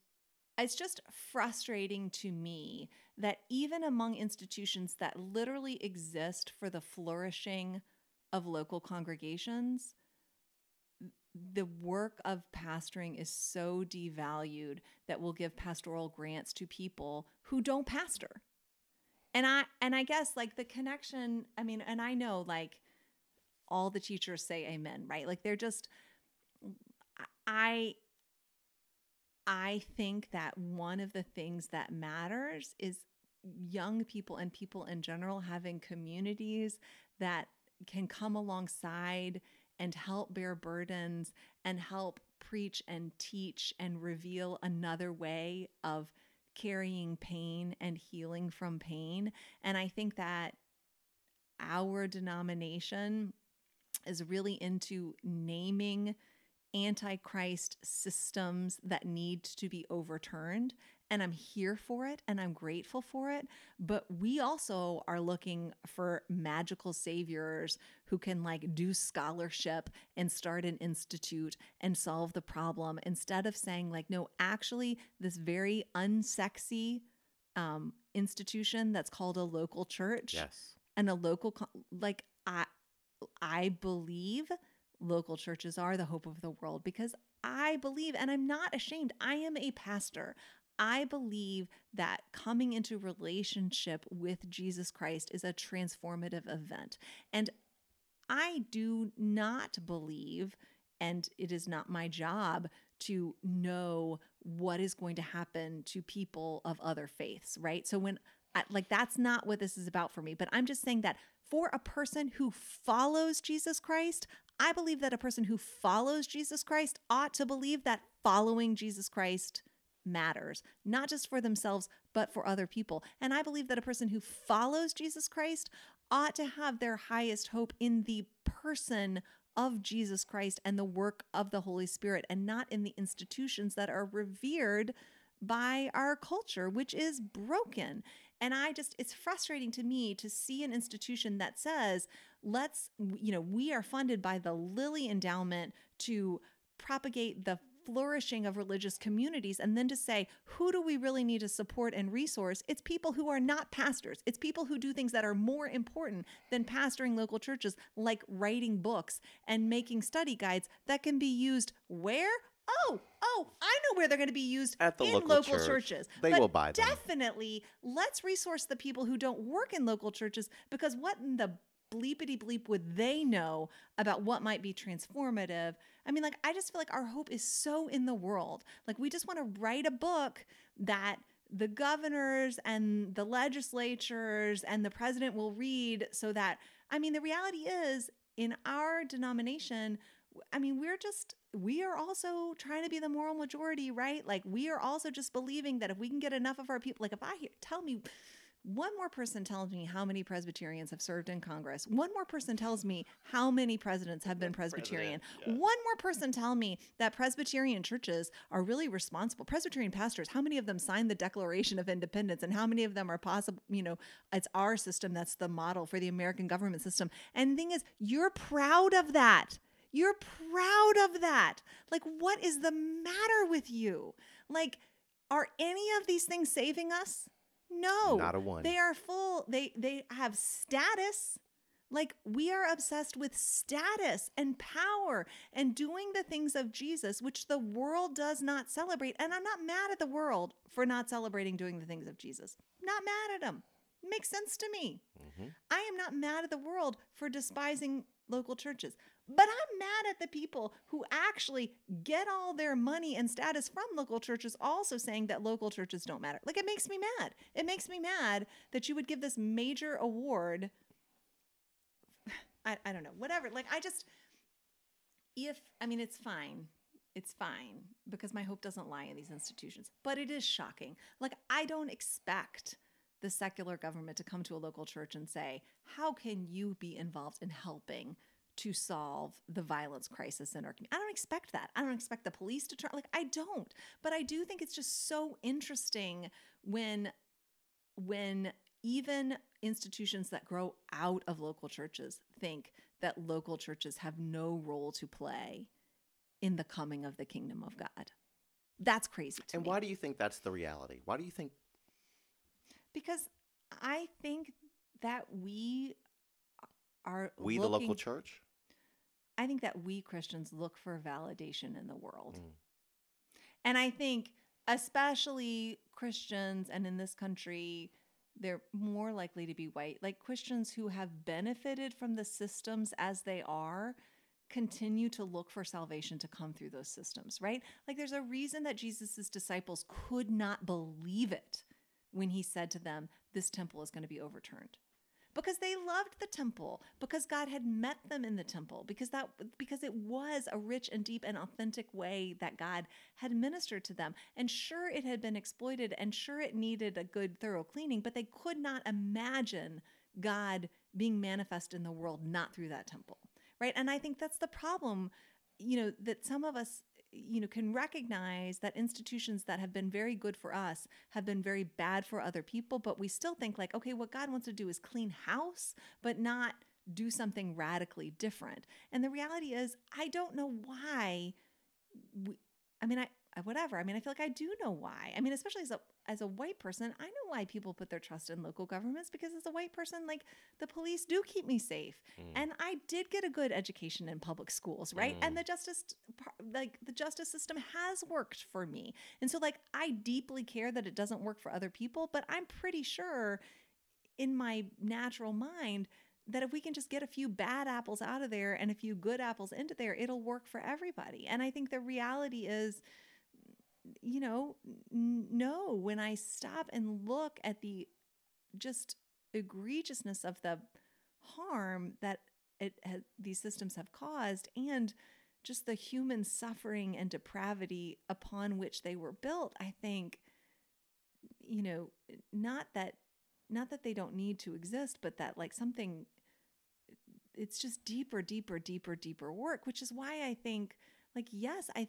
it's just frustrating to me that even among institutions that literally exist for the flourishing of local congregations, the work of pastoring is so devalued that we'll give pastoral grants to people who don't pastor. And I and I guess, like, the connection, I mean, and I know, like, all the teachers say amen, right? Like, they're just, I... I think that one of the things that matters is young people and people in general having communities that can come alongside and help bear burdens and help preach and teach and reveal another way of carrying pain and healing from pain. And I think that our denomination is really into naming Antichrist systems that need to be overturned, and I'm here for it and I'm grateful for it, but we also are looking for magical saviors who can, like, do scholarship and start an institute and solve the problem, instead of saying, like, no, actually this very unsexy um institution that's called a local church yes. and a local co- like I I believe local churches are the hope of the world, because I believe, and I'm not ashamed, I am a pastor. I believe that coming into relationship with Jesus Christ is a transformative event. And I do not believe, and it is not my job to know what is going to happen to people of other faiths, right? So when I, like, that's not what this is about for me, but I'm just saying that for a person who follows Jesus Christ, I believe that a person who follows Jesus Christ ought to believe that following Jesus Christ matters, not just for themselves, but for other people. And I believe that a person who follows Jesus Christ ought to have their highest hope in the person of Jesus Christ and the work of the Holy Spirit, and not in the institutions that are revered by our culture, which is broken. And I just, it's frustrating to me to see an institution that says, let's, you know, we are funded by the Lilly Endowment to propagate the flourishing of religious communities, and then to say, who do we really need to support and resource? It's people who are not pastors. It's people who do things that are more important than pastoring local churches, like writing books and making study guides that can be used where? Oh, oh, I know where they're going to be used at the in local, local church. churches. They but will buy them. Definitely, let's resource the people who don't work in local churches, because what in the bleepity bleep would they know about what might be transformative? I mean, like, I just feel like our hope is so in the world. Like, we just want to write a book that the governors and the legislatures and the president will read, so that, I mean, the reality is, in our denomination, I mean, we're just, we are also trying to be the moral majority, right? Like, we are also just believing that if we can get enough of our people, like, if I hear, tell me, one more person tells me how many Presbyterians have served in Congress. One more person tells me how many presidents have been Presbyterian. Yeah. One more person tell me that Presbyterian churches are really responsible. Presbyterian pastors, how many of them signed the Declaration of Independence, and how many of them are possible, you know, it's our system that's the model for the American government system. And the thing is, you're proud of that. You're proud of that. Like, what is the matter with you? Like, are any of these things saving us? No, not a one. They are full. They they have status. Like, we are obsessed with status and power and doing the things of Jesus, which the world does not celebrate. And I'm not mad at the world for not celebrating doing the things of Jesus. Not mad at them. Makes sense to me. Mm-hmm. I am not mad at the world for despising local churches. But I'm mad at the people who actually get all their money and status from local churches also saying that local churches don't matter. Like, it makes me mad. It makes me mad that you would give this major award. I, I don't know, whatever. Like, I just, if, I mean, it's fine. It's fine, because my hope doesn't lie in these institutions. But it is shocking. Like, I don't expect the secular government to come to a local church and say, how can you be involved in helping to solve the violence crisis in our community? I don't expect that. I don't expect the police to try. Like, I don't. But I do think it's just so interesting when, when even institutions that grow out of local churches think that local churches have no role to play in the coming of the kingdom of God. That's crazy to me. And why do you think that's the reality? Why do you think? Because I think that we are we looking, the local church? I think that we Christians look for validation in the world. Mm. And I think especially Christians, and in this country, they're more likely to be white. Like, Christians who have benefited from the systems as they are continue to look for salvation to come through those systems, right? Like, there's a reason that Jesus's disciples could not believe it when he said to them, this temple is going to be overturned. Because they loved the temple, because God had met them in the temple, because that because it was a rich and deep and authentic way that God had ministered to them. And sure, it had been exploited, and sure, it needed a good, thorough cleaning, but they could not imagine God being manifest in the world not through that temple, right? And I think that's the problem, you know, that some of us, you know, can recognize that institutions that have been very good for us have been very bad for other people, but we still think like, okay, what God wants to do is clean house, but not do something radically different. And the reality is, I don't know why. We, I mean, I, I whatever. I mean, I feel like I do know why. I mean, especially as a as a white person, I know why people put their trust in local governments, because as a white person, like, the police do keep me safe. Mm. And I did get a good education in public schools, right? Mm. And the justice, like, the justice system has worked for me. And so, like, I deeply care that it doesn't work for other people, but I'm pretty sure in my natural mind that if we can just get a few bad apples out of there and a few good apples into there, it'll work for everybody. And I think the reality is, you know, n- no, when I stop and look at the just egregiousness of the harm that it has, these systems have caused, and just the human suffering and depravity upon which they were built, I think, you know, not that, not that they don't need to exist, but that like something, it's just deeper, deeper, deeper, deeper work, which is why I think, like, yes, I,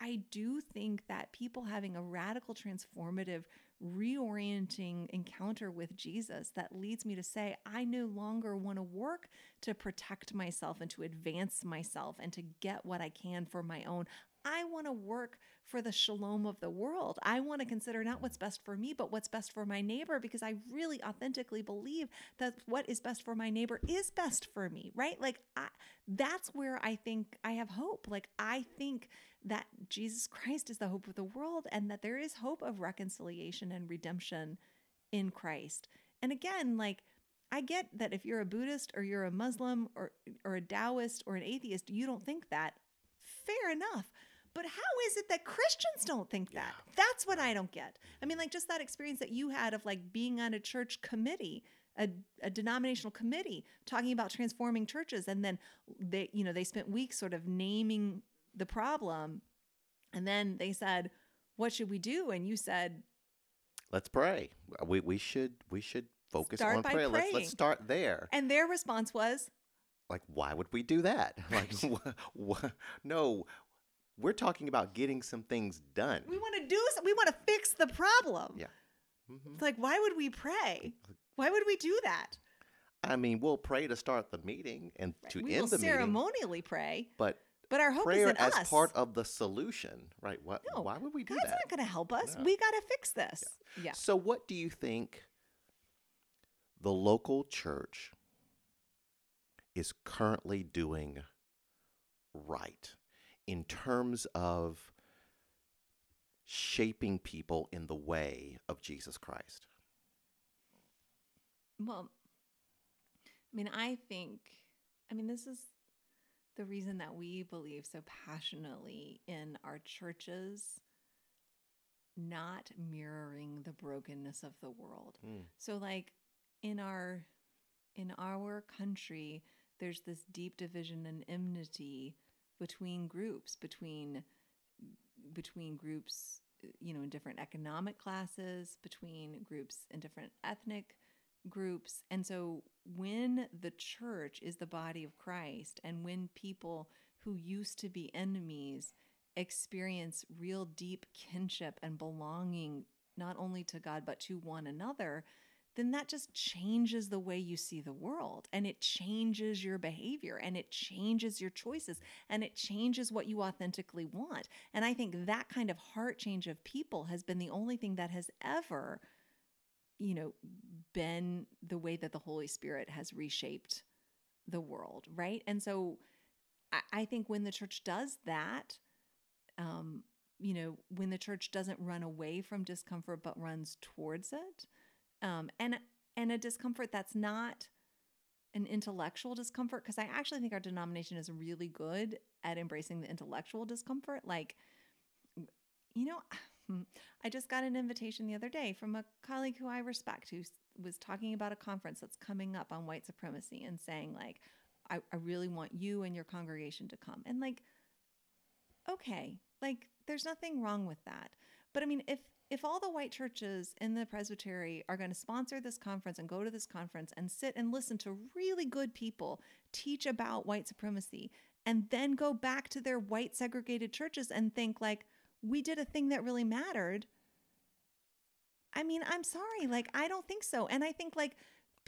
I do think that people having a radical, transformative, reorienting encounter with Jesus that leads me to say, I no longer want to work to protect myself and to advance myself and to get what I can for my own. I want to work for the shalom of the world. I want to consider not what's best for me, but what's best for my neighbor, because I really authentically believe that what is best for my neighbor is best for me, right? Like, I, that's where I think I have hope. Like, I think that Jesus Christ is the hope of the world, and that there is hope of reconciliation and redemption in Christ. And again, like, I get that if you're a Buddhist or you're a Muslim or, or a Taoist or an atheist, you don't think that. Fair enough. But how is it that Christians don't think that? Yeah. That's what I don't get. I mean, like, just that experience that you had of like being on a church committee, a, a denominational committee, talking about transforming churches. And then they, you know, they spent weeks sort of naming the problem. And then they said, what should we do? And you said, let's pray. We we should we should focus on prayer. Let's, let's start there. And their response was, like, why would we do that? Like, wh- wh- no. We're talking about getting some things done. We want to do some, we want to fix the problem. Yeah. Mm-hmm. It's like, why would we pray? Why would we do that? I mean, we'll pray to start the meeting and right. to we end the meeting. We will ceremonially pray. But, but our hope prayer is in as us. Part of the solution, right? What, no, why would we do God's that? God's not going to help us. No. We got to fix this. Yeah. yeah. So what do you think the local church is currently doing right in terms of shaping people in the way of Jesus Christ? Well, I mean, I think, I mean, this is the reason that we believe so passionately in our churches not mirroring the brokenness of the world. Mm. So like in our, in our country, there's this deep division and enmity between groups, between between groups, you know, in different economic classes, between groups in different ethnic groups. And so when the church is the body of Christ, and when people who used to be enemies experience real deep kinship and belonging, not only to God, but to one another, then that just changes the way you see the world, and it changes your behavior, and it changes your choices, and it changes what you authentically want. And I think that kind of heart change of people has been the only thing that has ever, you know, been the way that the Holy Spirit has reshaped the world, right? And so I, I think when the church does that, um, you know, when the church doesn't run away from discomfort but runs towards it, Um, and and a discomfort that's not an intellectual discomfort, because I actually think our denomination is really good at embracing the intellectual discomfort. Like, you know, I just got an invitation the other day from a colleague who I respect, who was talking about a conference that's coming up on white supremacy and saying, like, I, I really want you and your congregation to come. And like, okay, like, there's nothing wrong with that. But I mean, if If all the white churches in the presbytery are going to sponsor this conference and go to this conference and sit and listen to really good people teach about white supremacy and then go back to their white segregated churches and think like, we did a thing that really mattered. I mean, I'm sorry. Like, I don't think so. And I think like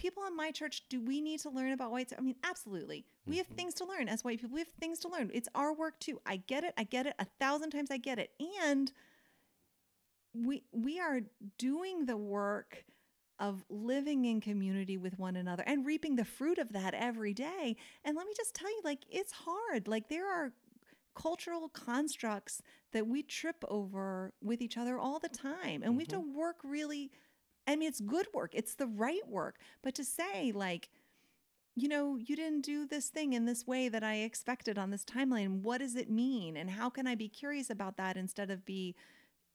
people in my church, do we need to learn about white? I mean, absolutely. We have things to learn as white people. We have things to learn. It's our work too. I get it. I get it. A thousand times I get it. And We we are doing the work of living in community with one another and reaping the fruit of that every day. And let me just tell you, like, it's hard. Like, there are cultural constructs that we trip over with each other all the time. And mm-hmm. we have to work really, I mean, it's good work. It's the right work. But to say, like, you know, you didn't do this thing in this way that I expected on this timeline. What does it mean? And how can I be curious about that instead of be...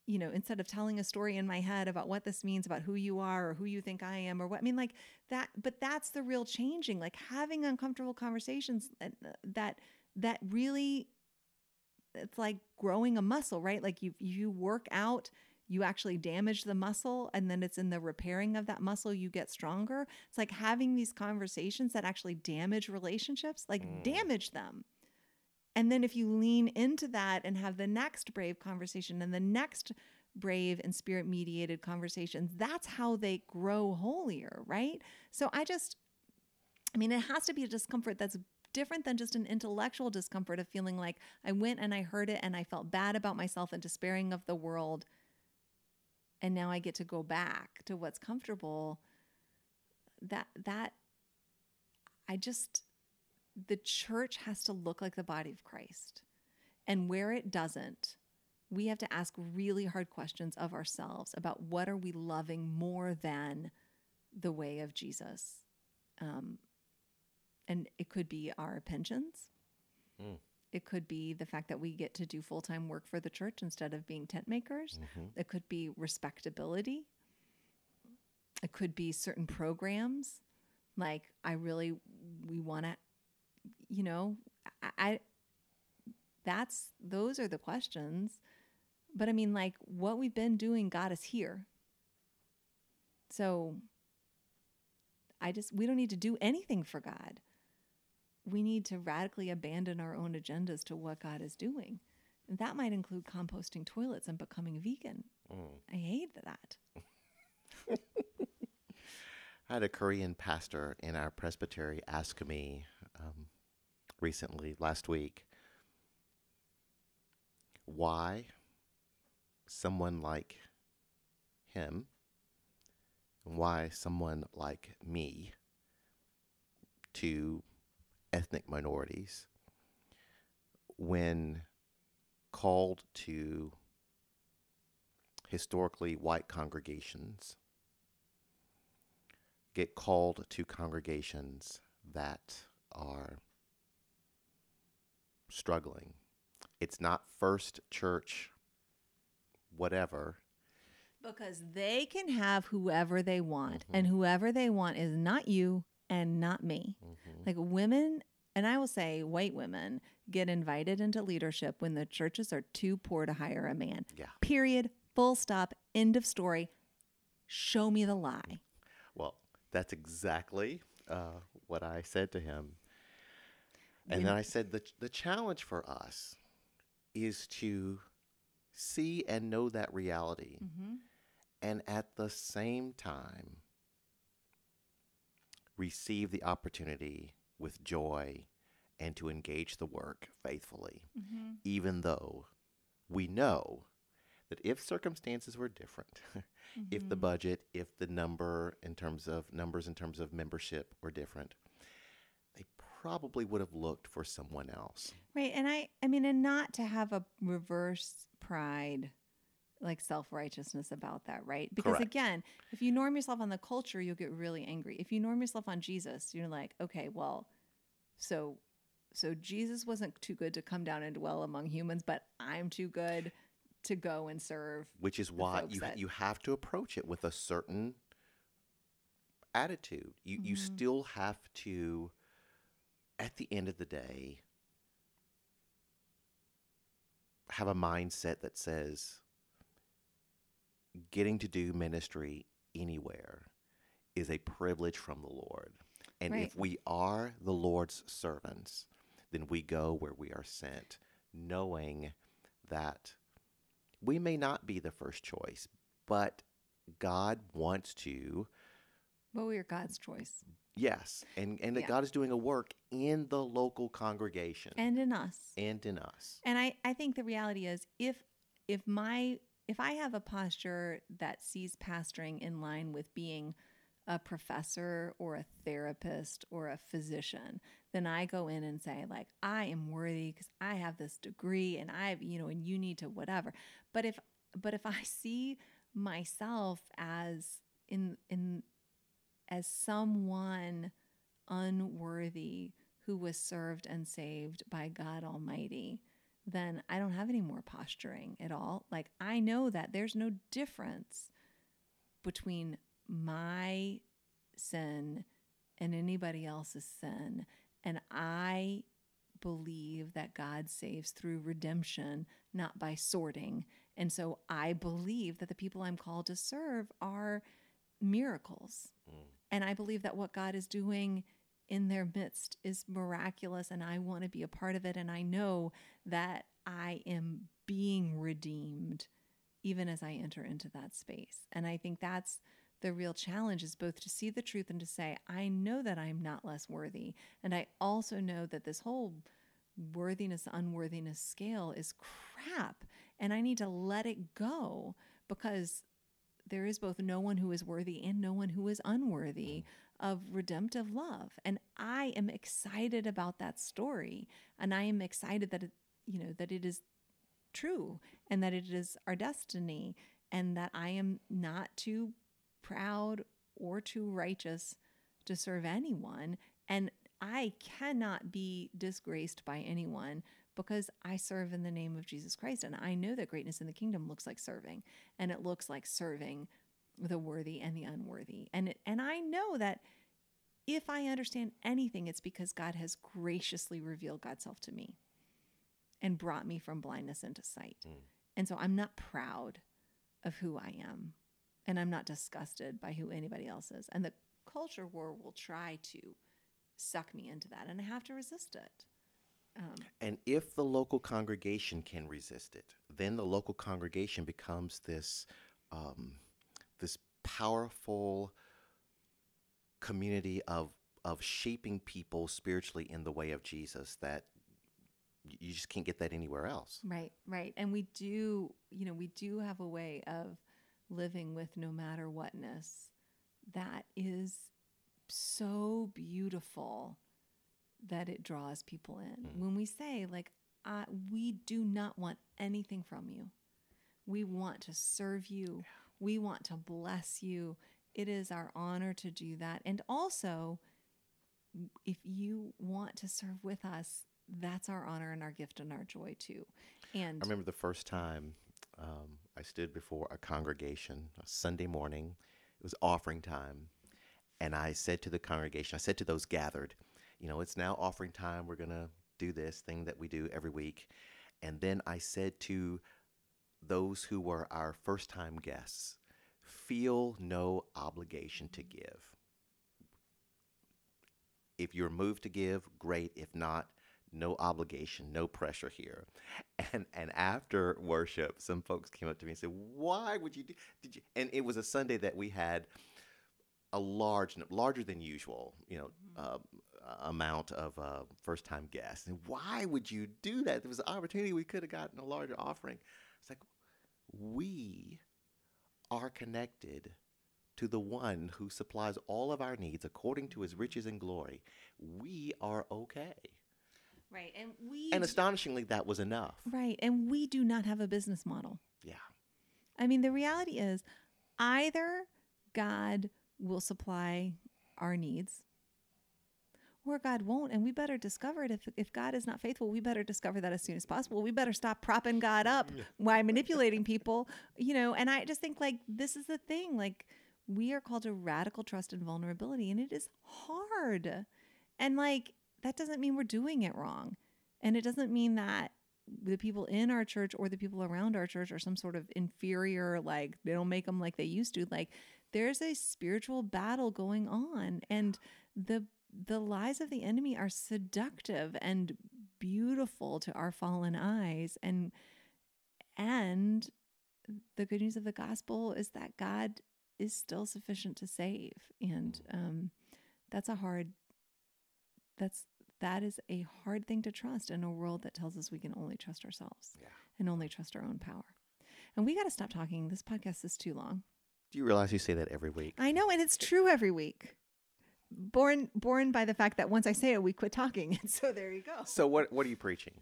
you know, instead of telling a story in my head about what this means, about who you are or who you think I am or what, I mean, like that, but that's the real changing, like having uncomfortable conversations that, that, that really it's like growing a muscle, right? Like you you work out, you actually damage the muscle, and then it's in the repairing of that muscle you get stronger. It's like having these conversations that actually damage relationships, like mm. damage them. And then if you lean into that and have the next brave conversation and the next brave and spirit-mediated conversations, that's how they grow holier, right? So I just, I mean, it has to be a discomfort that's different than just an intellectual discomfort of feeling like I went and I heard it and I felt bad about myself and despairing of the world, and now I get to go back to what's comfortable. That, that, I just... the church has to look like the body of Christ. And where it doesn't, we have to ask really hard questions of ourselves about what are we loving more than the way of Jesus. Um, and it could be our pensions. Mm. It could be the fact that we get to do full-time work for the church instead of being tent makers. Mm-hmm. It could be respectability. It could be certain programs. Like I really, we want to, you know, I, I, that's, those are the questions, but I mean, like what we've been doing got us here. So I just, we don't need to do anything for God. We need to radically abandon our own agendas to what God is doing. And that might include composting toilets and becoming vegan. Mm. I hate that. I had a Korean pastor in our presbytery ask me, um, recently, last week, why someone like him, why someone like me, two ethnic minorities, when called to historically white congregations, get called to congregations that are struggling. It's not First Church, whatever. Because they can have whoever they want, mm-hmm. and whoever they want is not you and not me. Mm-hmm. Like women, and I will say white women, get invited into leadership when the churches are too poor to hire a man. Yeah. Period. Full stop. End of story. Show me the lie. Well, that's exactly uh, what I said to him. And yeah. then I said, the the challenge for us is to see and know that reality. Mm-hmm. And at the same time, receive the opportunity with joy and to engage the work faithfully, mm-hmm. even though we know that if circumstances were different, mm-hmm. if the budget, if the number in terms of numbers, in terms of membership were different, probably would have looked for someone else. Right. And I, I mean, and not to have a reverse pride, like self-righteousness about that, right? Because Correct. Again, if you norm yourself on the culture, you'll get really angry. If you norm yourself on Jesus, you're like, okay, well, so, so Jesus wasn't too good to come down and dwell among humans, but I'm too good to go and serve. Which is why you, that- you have to approach it with a certain attitude. You, mm-hmm. you still have to, at the end of the day, have a mindset that says getting to do ministry anywhere is a privilege from the Lord. And right. if we are the Lord's servants, then we go where we are sent, knowing that we may not be the first choice, but God wants to. Well, we are God's choice. Yes, and, and that yeah. God is doing a work in the local congregation. And in us. And in us. And I, I think the reality is if if my if I have a posture that sees pastoring in line with being a professor or a therapist or a physician, then I go in and say, like, I am worthy because I have this degree and I have, you know, and you need to whatever. But if but if I see myself as in in as someone unworthy who was served and saved by God Almighty, then I don't have any more posturing at all. Like, I know that there's no difference between my sin and anybody else's sin, and I believe that God saves through redemption, not by sorting. And so I believe that the people I'm called to serve are miracles. Mm. And I believe that what God is doing in their midst is miraculous, and I want to be a part of it. And I know that I am being redeemed even as I enter into that space. And I think that's the real challenge, is both to see the truth and to say, I know that I'm not less worthy. And I also know that this whole worthiness, unworthiness scale is crap. And I need to let it go, because there is both no one who is worthy and no one who is unworthy of redemptive love. And I am excited about that story. And I am excited that it, you know, that it is true, and that it is our destiny, and that I am not too proud or too righteous to serve anyone. And I cannot be disgraced by anyone, because I serve in the name of Jesus Christ. And I know that greatness in the kingdom looks like serving, and it looks like serving the worthy and the unworthy. And, it, and I know that if I understand anything, it's because God has graciously revealed God's self to me and brought me from blindness into sight. Mm. And so I'm not proud of who I am, and I'm not disgusted by who anybody else is. And the culture war will try to suck me into that, and I have to resist it. Um, and if the local congregation can resist it, then the local congregation becomes this, um, this powerful community of, of shaping people spiritually in the way of Jesus that you just can't get that anywhere else. Right, right. And we do, you know, we do have a way of living with no matter whatness that is so beautiful that it draws people in. Mm. When we say, like, uh, we do not want anything from you. We want to serve you. Yeah. We want to bless you. It is our honor to do that. And also, if you want to serve with us, that's our honor and our gift and our joy too. And I remember the first time um, I stood before a congregation, a Sunday morning, it was offering time. And I said to the congregation, I said to those gathered, you know, it's now offering time. We're going to do this thing that we do every week. And then I said to those who were our first time guests, feel no obligation to give. If you're moved to give, great. If not, no obligation, no pressure here. And and after worship, some folks came up to me and said, why would you do, did you? And it was a Sunday that we had a large, larger than usual, you know, uh, amount of uh, first-time guests. And why would you do that? There was an opportunity. We could have gotten a larger offering. It's like, we are connected to the one who supplies all of our needs according to his riches and glory. We are okay. Right, and we and astonishingly, that was enough. Right, and we do not have a business model. Yeah, I mean, the reality is, either God will supply our needs, or God won't, and we better discover it. If if God is not faithful, we better discover that as soon as possible. We better stop propping God up while manipulating people, you know. And I just think, like, this is the thing. Like, we are called to radical trust and vulnerability, and it is hard, and like. That doesn't mean we're doing it wrong. And it doesn't mean that the people in our church or the people around our church are some sort of inferior, like they don't make them like they used to. Like, there's a spiritual battle going on, and the the lies of the enemy are seductive and beautiful to our fallen eyes. And and the good news of the gospel is that God is still sufficient to save. And um, that's a hard That's that is a hard thing to trust in a world that tells us we can only trust ourselves yeah. and only trust our own power. And we got to stop talking. This podcast is too long. Do you realize you say that every week? I know, and it's true every week. Born born by the fact that once I say it, we quit talking. And so there you go. So what what are you preaching?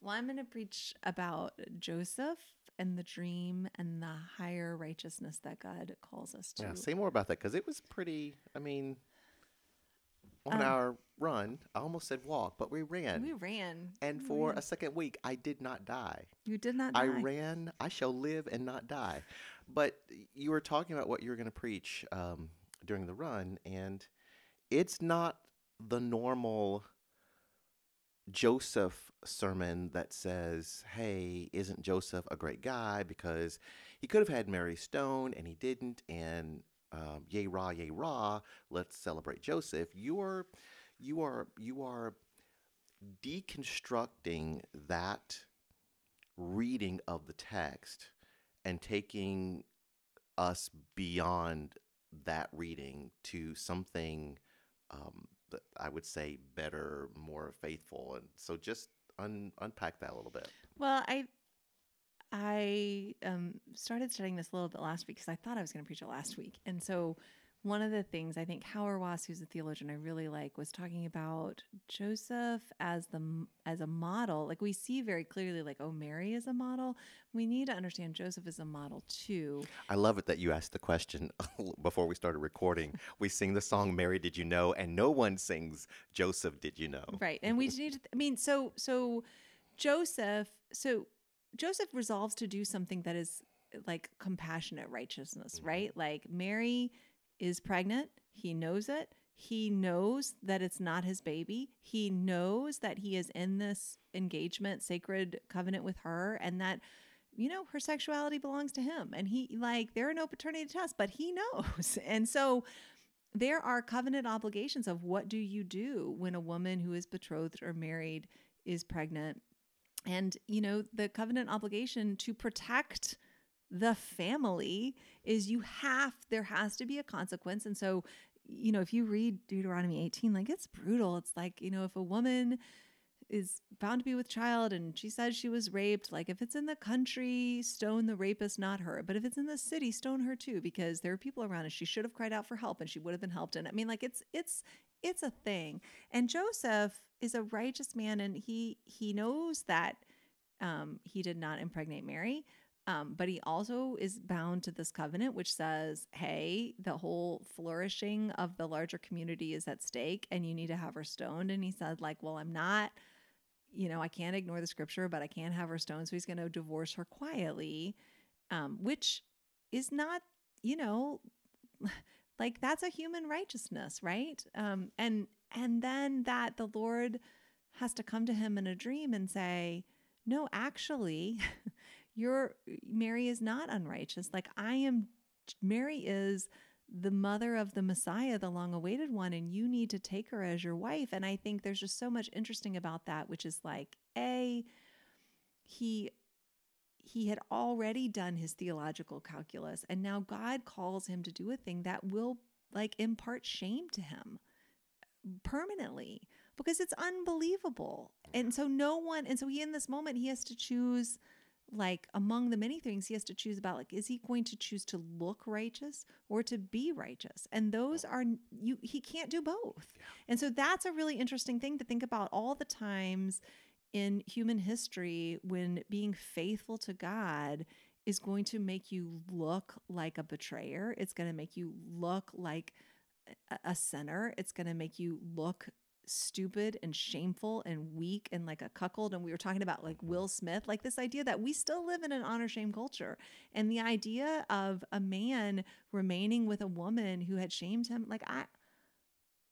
Well, I'm going to preach about Joseph and the dream and the higher righteousness that God calls us to. Yeah, say more about that, because it was pretty, I mean... On um, our run, I almost said walk, but we ran. We ran. And for ran. a second week, I did not die. You did not die. I ran. I shall live and not die. But you were talking about what you were going to preach um, during the run, and it's not the normal Joseph sermon that says, hey, isn't Joseph a great guy because he could have had Mary Stone and he didn't, and um, yay rah, yay rah, let's celebrate Joseph. You are, you are, you are deconstructing that reading of the text and taking us beyond that reading to something um, that I would say better, more faithful. And so just un- unpack that a little bit. Well, I I um, started studying this a little bit last week because I thought I was going to preach it last week. And so one of the things I think Hauerwas, who's a theologian I really like, was talking about Joseph as the as a model. Like we see very clearly, like, oh, Mary is a model. We need to understand Joseph is a model too. I love it that you asked the question before we started recording. We sing the song "Mary, Did You Know?" and no one sings "Joseph, Did You Know?" Right, and we just need to. Th- I mean, so so Joseph. So Joseph resolves to do something that is like compassionate righteousness, mm-hmm. right? Like Mary is pregnant. He knows it. He knows that it's not his baby. He knows that he is in this engagement, sacred covenant with her, and that, you know, her sexuality belongs to him. And he, like, there are no paternity tests, but he knows. And so there are covenant obligations of what do you do when a woman who is betrothed or married is pregnant. And, you know, the covenant obligation to protect the family is you have, there has to be a consequence. And so, you know, if you read Deuteronomy eighteen, like it's brutal. It's like, you know, if a woman is bound to be with child and she says she was raped, like if it's in the country, stone the rapist, not her. But if it's in the city, stone her too, because there are people around and she should have cried out for help and she would have been helped. And I mean, like it's, it's, it's a thing. And Joseph is a righteous man. And he, he knows that um, he did not impregnate Mary. Um, but he also is bound to this covenant, which says, hey, the whole flourishing of the larger community is at stake and you need to have her stoned. And he said, like, well, I'm not, you know, I can't ignore the scripture, but I can't have her stoned. So he's going to divorce her quietly, um, which is not, you know, like that's a human righteousness, right? Um, and, and then that the Lord has to come to him in a dream and say, no, actually, Your Mary is not unrighteous. Like I am, Mary is the mother of the Messiah, the long-awaited one, and you need to take her as your wife. And I think there's just so much interesting about that, which is like, A, he he had already done his theological calculus, and now God calls him to do a thing that will like impart shame to him permanently because it's unbelievable. And so no one, and so he in this moment, he has to choose. Like among the many things he has to choose about, like, is he going to choose to look righteous or to be righteous? And those are, you, he can't do both. Yeah. And so that's a really interesting thing to think about all the times in human history when being faithful to God is going to make you look like a betrayer. It's going to make you look like a sinner. It's going to make you look stupid and shameful and weak and like a cuckold. And we were talking about like Will Smith, like this idea that we still live in an honor shame culture. And the idea of a man remaining with a woman who had shamed him. Like I,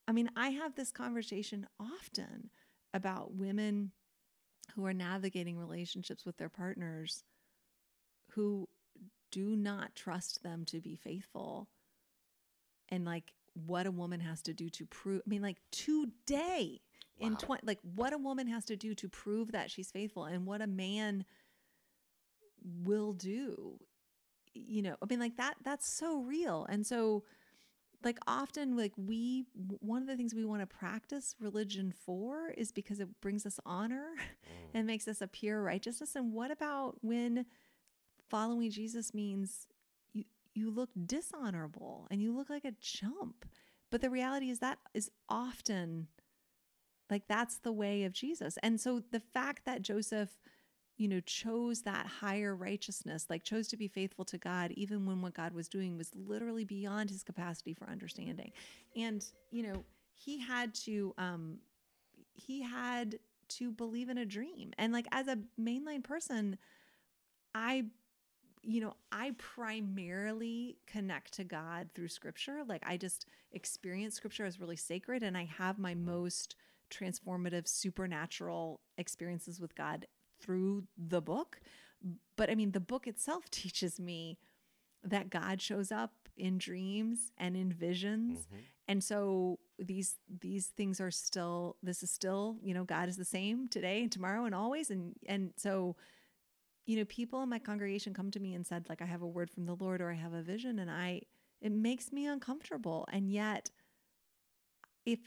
I mean, I have this conversation often about women who are navigating relationships with their partners who do not trust them to be faithful. And like, what a woman has to do to prove, I mean, like today wow. in twenty, like what a woman has to do to prove that she's faithful and what a man will do, you know, I mean, like that, that's so real. And so like often like we, one of the things we want to practice religion for is because it brings us honor mm. and makes us appear righteousness. And what about when following Jesus means you look dishonorable and you look like a chump? But the reality is that is often like, that's the way of Jesus. And so the fact that Joseph, you know, chose that higher righteousness, like chose to be faithful to God, even when what God was doing was literally beyond his capacity for understanding. And, you know, he had to, um, he had to believe in a dream. And like, as a mainline person, I you know, I primarily connect to God through scripture. Like I just experience scripture as really sacred and I have my most transformative, supernatural experiences with God through the book. But I mean, the book itself teaches me that God shows up in dreams and in visions. Mm-hmm. And so these these things are still, this is still, you know, God is the same today and tomorrow and always. And and so, you know, people in my congregation come to me and said, like, I have a word from the Lord or I have a vision, and I, it makes me uncomfortable. And yet, if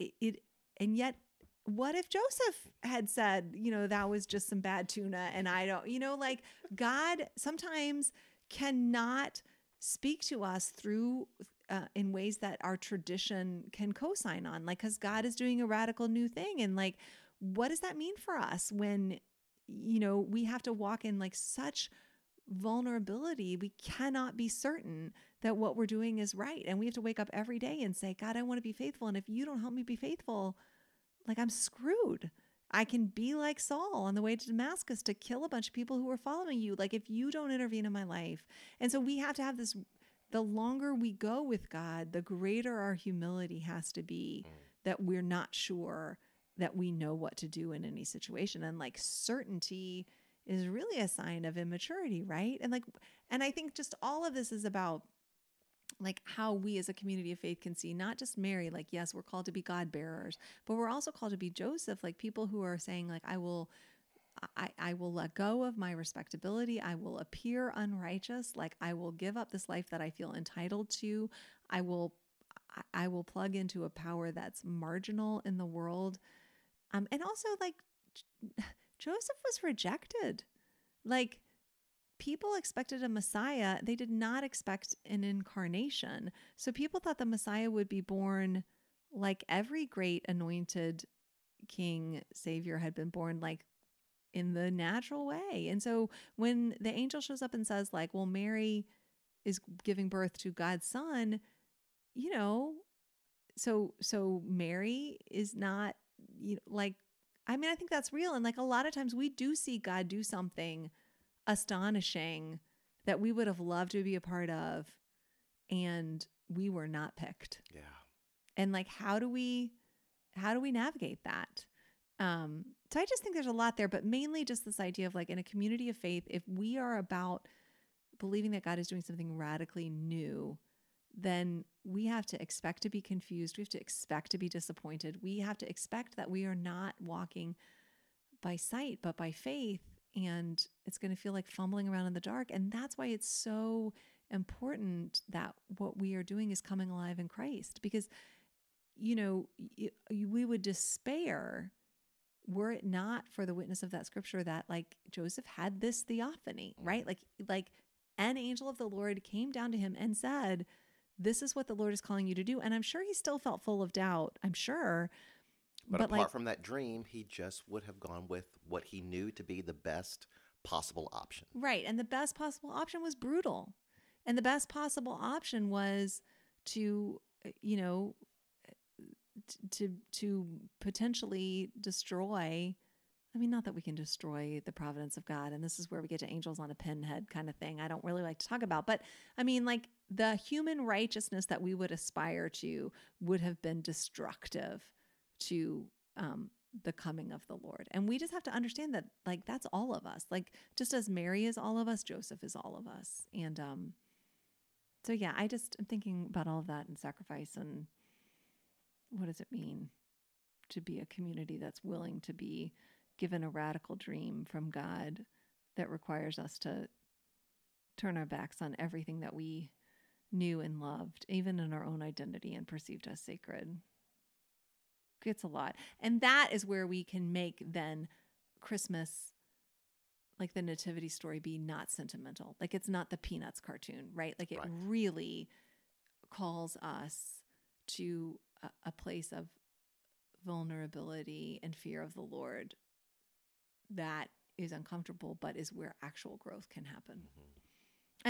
it, it and yet, what if Joseph had said, you know, that was just some bad tuna and I don't, you know, like God sometimes cannot speak to us through uh, in ways that our tradition can co-sign on, like, because God is doing a radical new thing. And like, what does that mean for us when, you know, we have to walk in like such vulnerability? We cannot be certain that what we're doing is right. And we have to wake up every day and say, God, I want to be faithful. And if you don't help me be faithful, like, I'm screwed. I can be like Saul on the way to Damascus to kill a bunch of people who are following you. Like, if you don't intervene in my life. And so we have to have this, the longer we go with God, the greater our humility has to be that we're not sure that we know what to do in any situation. And like, certainty is really a sign of immaturity, right? And like, and I think just all of this is about like how we as a community of faith can see not just Mary, like, yes, we're called to be God bearers, but we're also called to be Joseph, like people who are saying like, I will, I, I will let go of my respectability. I will appear unrighteous. Like, I will give up this life that I feel entitled to. I will, I will plug into a power that's marginal in the world. Um, and also like Joseph was rejected. Like, people expected a Messiah. They did not expect an incarnation. So people thought the Messiah would be born like every great anointed king, savior had been born, like in the natural way. And so when the angel shows up and says like, well, Mary is giving birth to God's son, you know, so, so Mary is not, you know, like, I mean, I think that's real. And like, a lot of times we do see God do something astonishing that we would have loved to be a part of, and we were not picked. Yeah. And like, how do we, how do we navigate that? Um, so I just think there's a lot there, but mainly just this idea of like, in a community of faith, if we are about believing that God is doing something radically new, then we have to expect to be confused. We have to expect to be disappointed. We have to expect that we are not walking by sight, but by faith. And it's going to feel like fumbling around in the dark. And that's why it's so important that what we are doing is coming alive in Christ, because, you know, it, we would despair were it not for the witness of that scripture that like Joseph had this theophany, right? Like, like an angel of the Lord came down to him and said, this is what the Lord is calling you to do. And I'm sure he still felt full of doubt. I'm sure. But, but apart like, from that dream, he just would have gone with what he knew to be the best possible option. Right. And the best possible option was brutal. And the best possible option was to, you know, to to potentially destroy. I mean, not that we can destroy the providence of God. And this is where we get to angels on a pinhead kind of thing. I don't really like to talk about. But I mean, like the human righteousness that we would aspire to would have been destructive to um, the coming of the Lord. And we just have to understand that, like, that's all of us. Like, just as Mary is all of us, Joseph is all of us. And um, so, yeah, I just am thinking about all of that and sacrifice and what does it mean to be a community that's willing to be given a radical dream from God that requires us to turn our backs on everything that we knew and loved, even in our own identity and perceived as sacred. It's a lot. And that is where we can make then Christmas, like the nativity story, be not sentimental. Like it's not the Peanuts cartoon, right? Like it right. really calls us to a, a place of vulnerability and fear of the Lord that is uncomfortable, but is where actual growth can happen. Mm-hmm.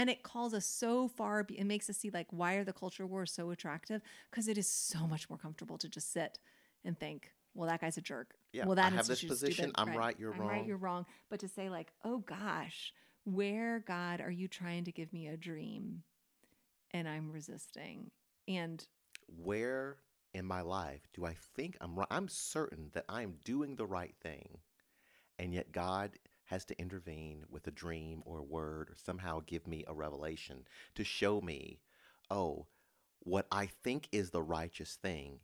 And it calls us so far, it makes us see like, why are the culture wars so attractive? Because it is so much more comfortable to just sit and think, well, that guy's a jerk. Yeah, well, that I have this position. Stupid. I'm right. right you're I'm wrong. I'm right. You're wrong. But to say like, oh gosh, where God are you trying to give me a dream, and I'm resisting? And where in my life do I think I'm right? I'm certain that I am doing the right thing, and yet God has to intervene with a dream or a word or somehow give me a revelation to show me, oh, what I think is the righteous thing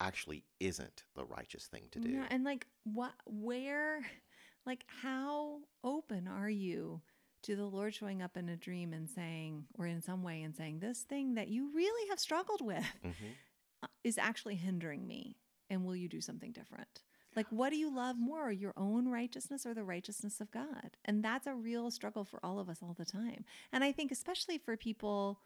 actually isn't the righteous thing to do. Yeah, and like what, where, like how open are you to the Lord showing up in a dream and saying, or in some way and saying, this thing that you really have struggled with mm-hmm. is actually hindering me, and will you do something different? Like, what do you love more, your own righteousness or the righteousness of God? And that's a real struggle for all of us all the time. And I think especially for people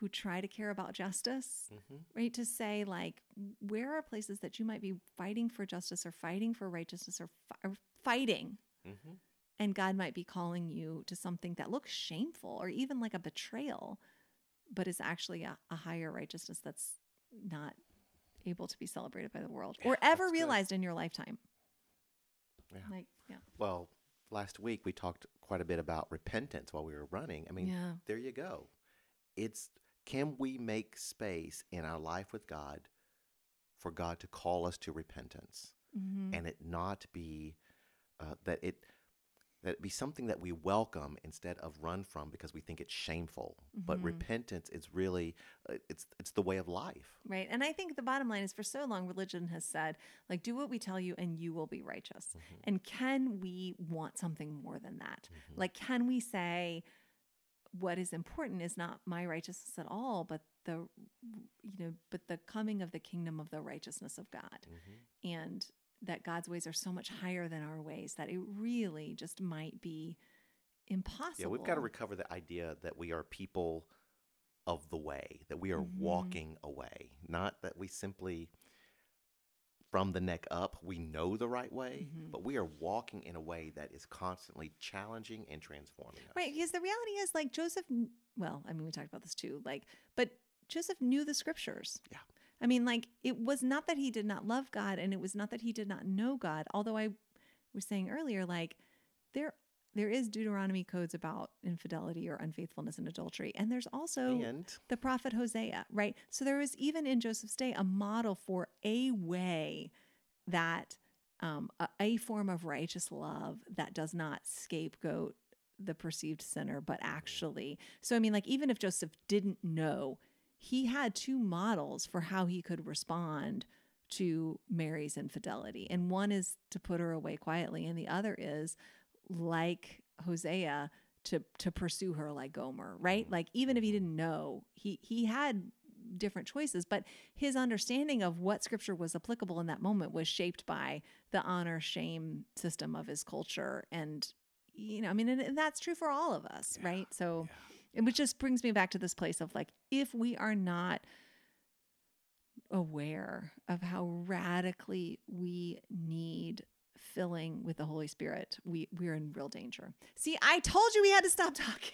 who try to care about justice, mm-hmm. right? To say, like, where are places that you might be fighting for justice or fighting for righteousness or, fi- or fighting? Mm-hmm. And God might be calling you to something that looks shameful or even like a betrayal, but is actually a, a higher righteousness that's not able to be celebrated by the world or yeah, ever realized good. In your lifetime. Yeah. Like, yeah. Well, last week we talked quite a bit about repentance while we were running. I mean, yeah. There you go. It's, can we make space in our life with God for God to call us to repentance mm-hmm. and it not be uh, that it, that it be something that we welcome instead of run from because we think it's shameful. Mm-hmm. But repentance is really, it's it's the way of life. Right. And I think the bottom line is for so long religion has said, like, do what we tell you and you will be righteous. Mm-hmm. And can we want something more than that? Mm-hmm. Like, can we say what is important is not my righteousness at all, but the, you know, but the coming of the kingdom of the righteousness of God. Mm-hmm. And that God's ways are so much higher than our ways that it really just might be impossible. Yeah, we've got to recover the idea that we are people of the way, that we are mm-hmm. walking away, not that we simply from the neck up, we know the right way, mm-hmm. but we are walking in a way that is constantly challenging and transforming us. Right, because the reality is like Joseph, well, I mean, we talked about this too, like, but Joseph knew the scriptures. Yeah. I mean, like, it was not that he did not love God, and it was not that he did not know God. Although I was saying earlier, like, there there is Deuteronomy codes about infidelity or unfaithfulness and adultery. And there's also and the prophet Hosea, right? So there was even in Joseph's day a model for a way that, um, a, a form of righteous love that does not scapegoat the perceived sinner, but actually. So, I mean, like, even if Joseph didn't know, he had two models for how he could respond to Mary's infidelity. And one is to put her away quietly. And the other is, like Hosea, to, to pursue her like Gomer, right? Like, even if he didn't know, he, he had different choices, but his understanding of what scripture was applicable in that moment was shaped by the honor shame system of his culture. And, you know, I mean, and, and that's true for all of us, yeah, right? So... Yeah. Which just brings me back to this place of like, if we are not aware of how radically we need filling with the Holy Spirit, we, we're in real danger. See, I told you we had to stop talking.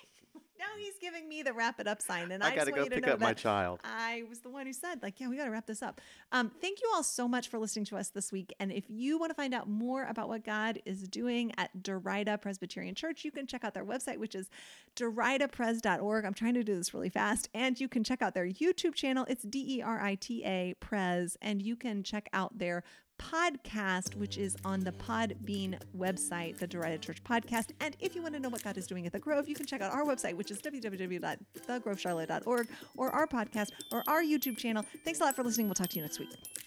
Now he's giving me the wrap it up sign. And I, I got to go pick up my child. I was the one who said, like, yeah, we got to wrap this up. Um, thank you all so much for listening to us this week. And if you want to find out more about what God is doing at Derita Presbyterian Church, you can check out their website, which is derita pres dot org. I'm trying to do this really fast. And you can check out their YouTube channel. It's D E R I T A Pres. And you can check out their podcast, which is on the Podbean website, the Derita Church podcast. And if you want to know what God is doing at the Grove, you can check out our website, which is w w w dot the grove charlotte dot org, or our podcast or our YouTube channel. Thanks a lot for listening. We'll talk to you next week.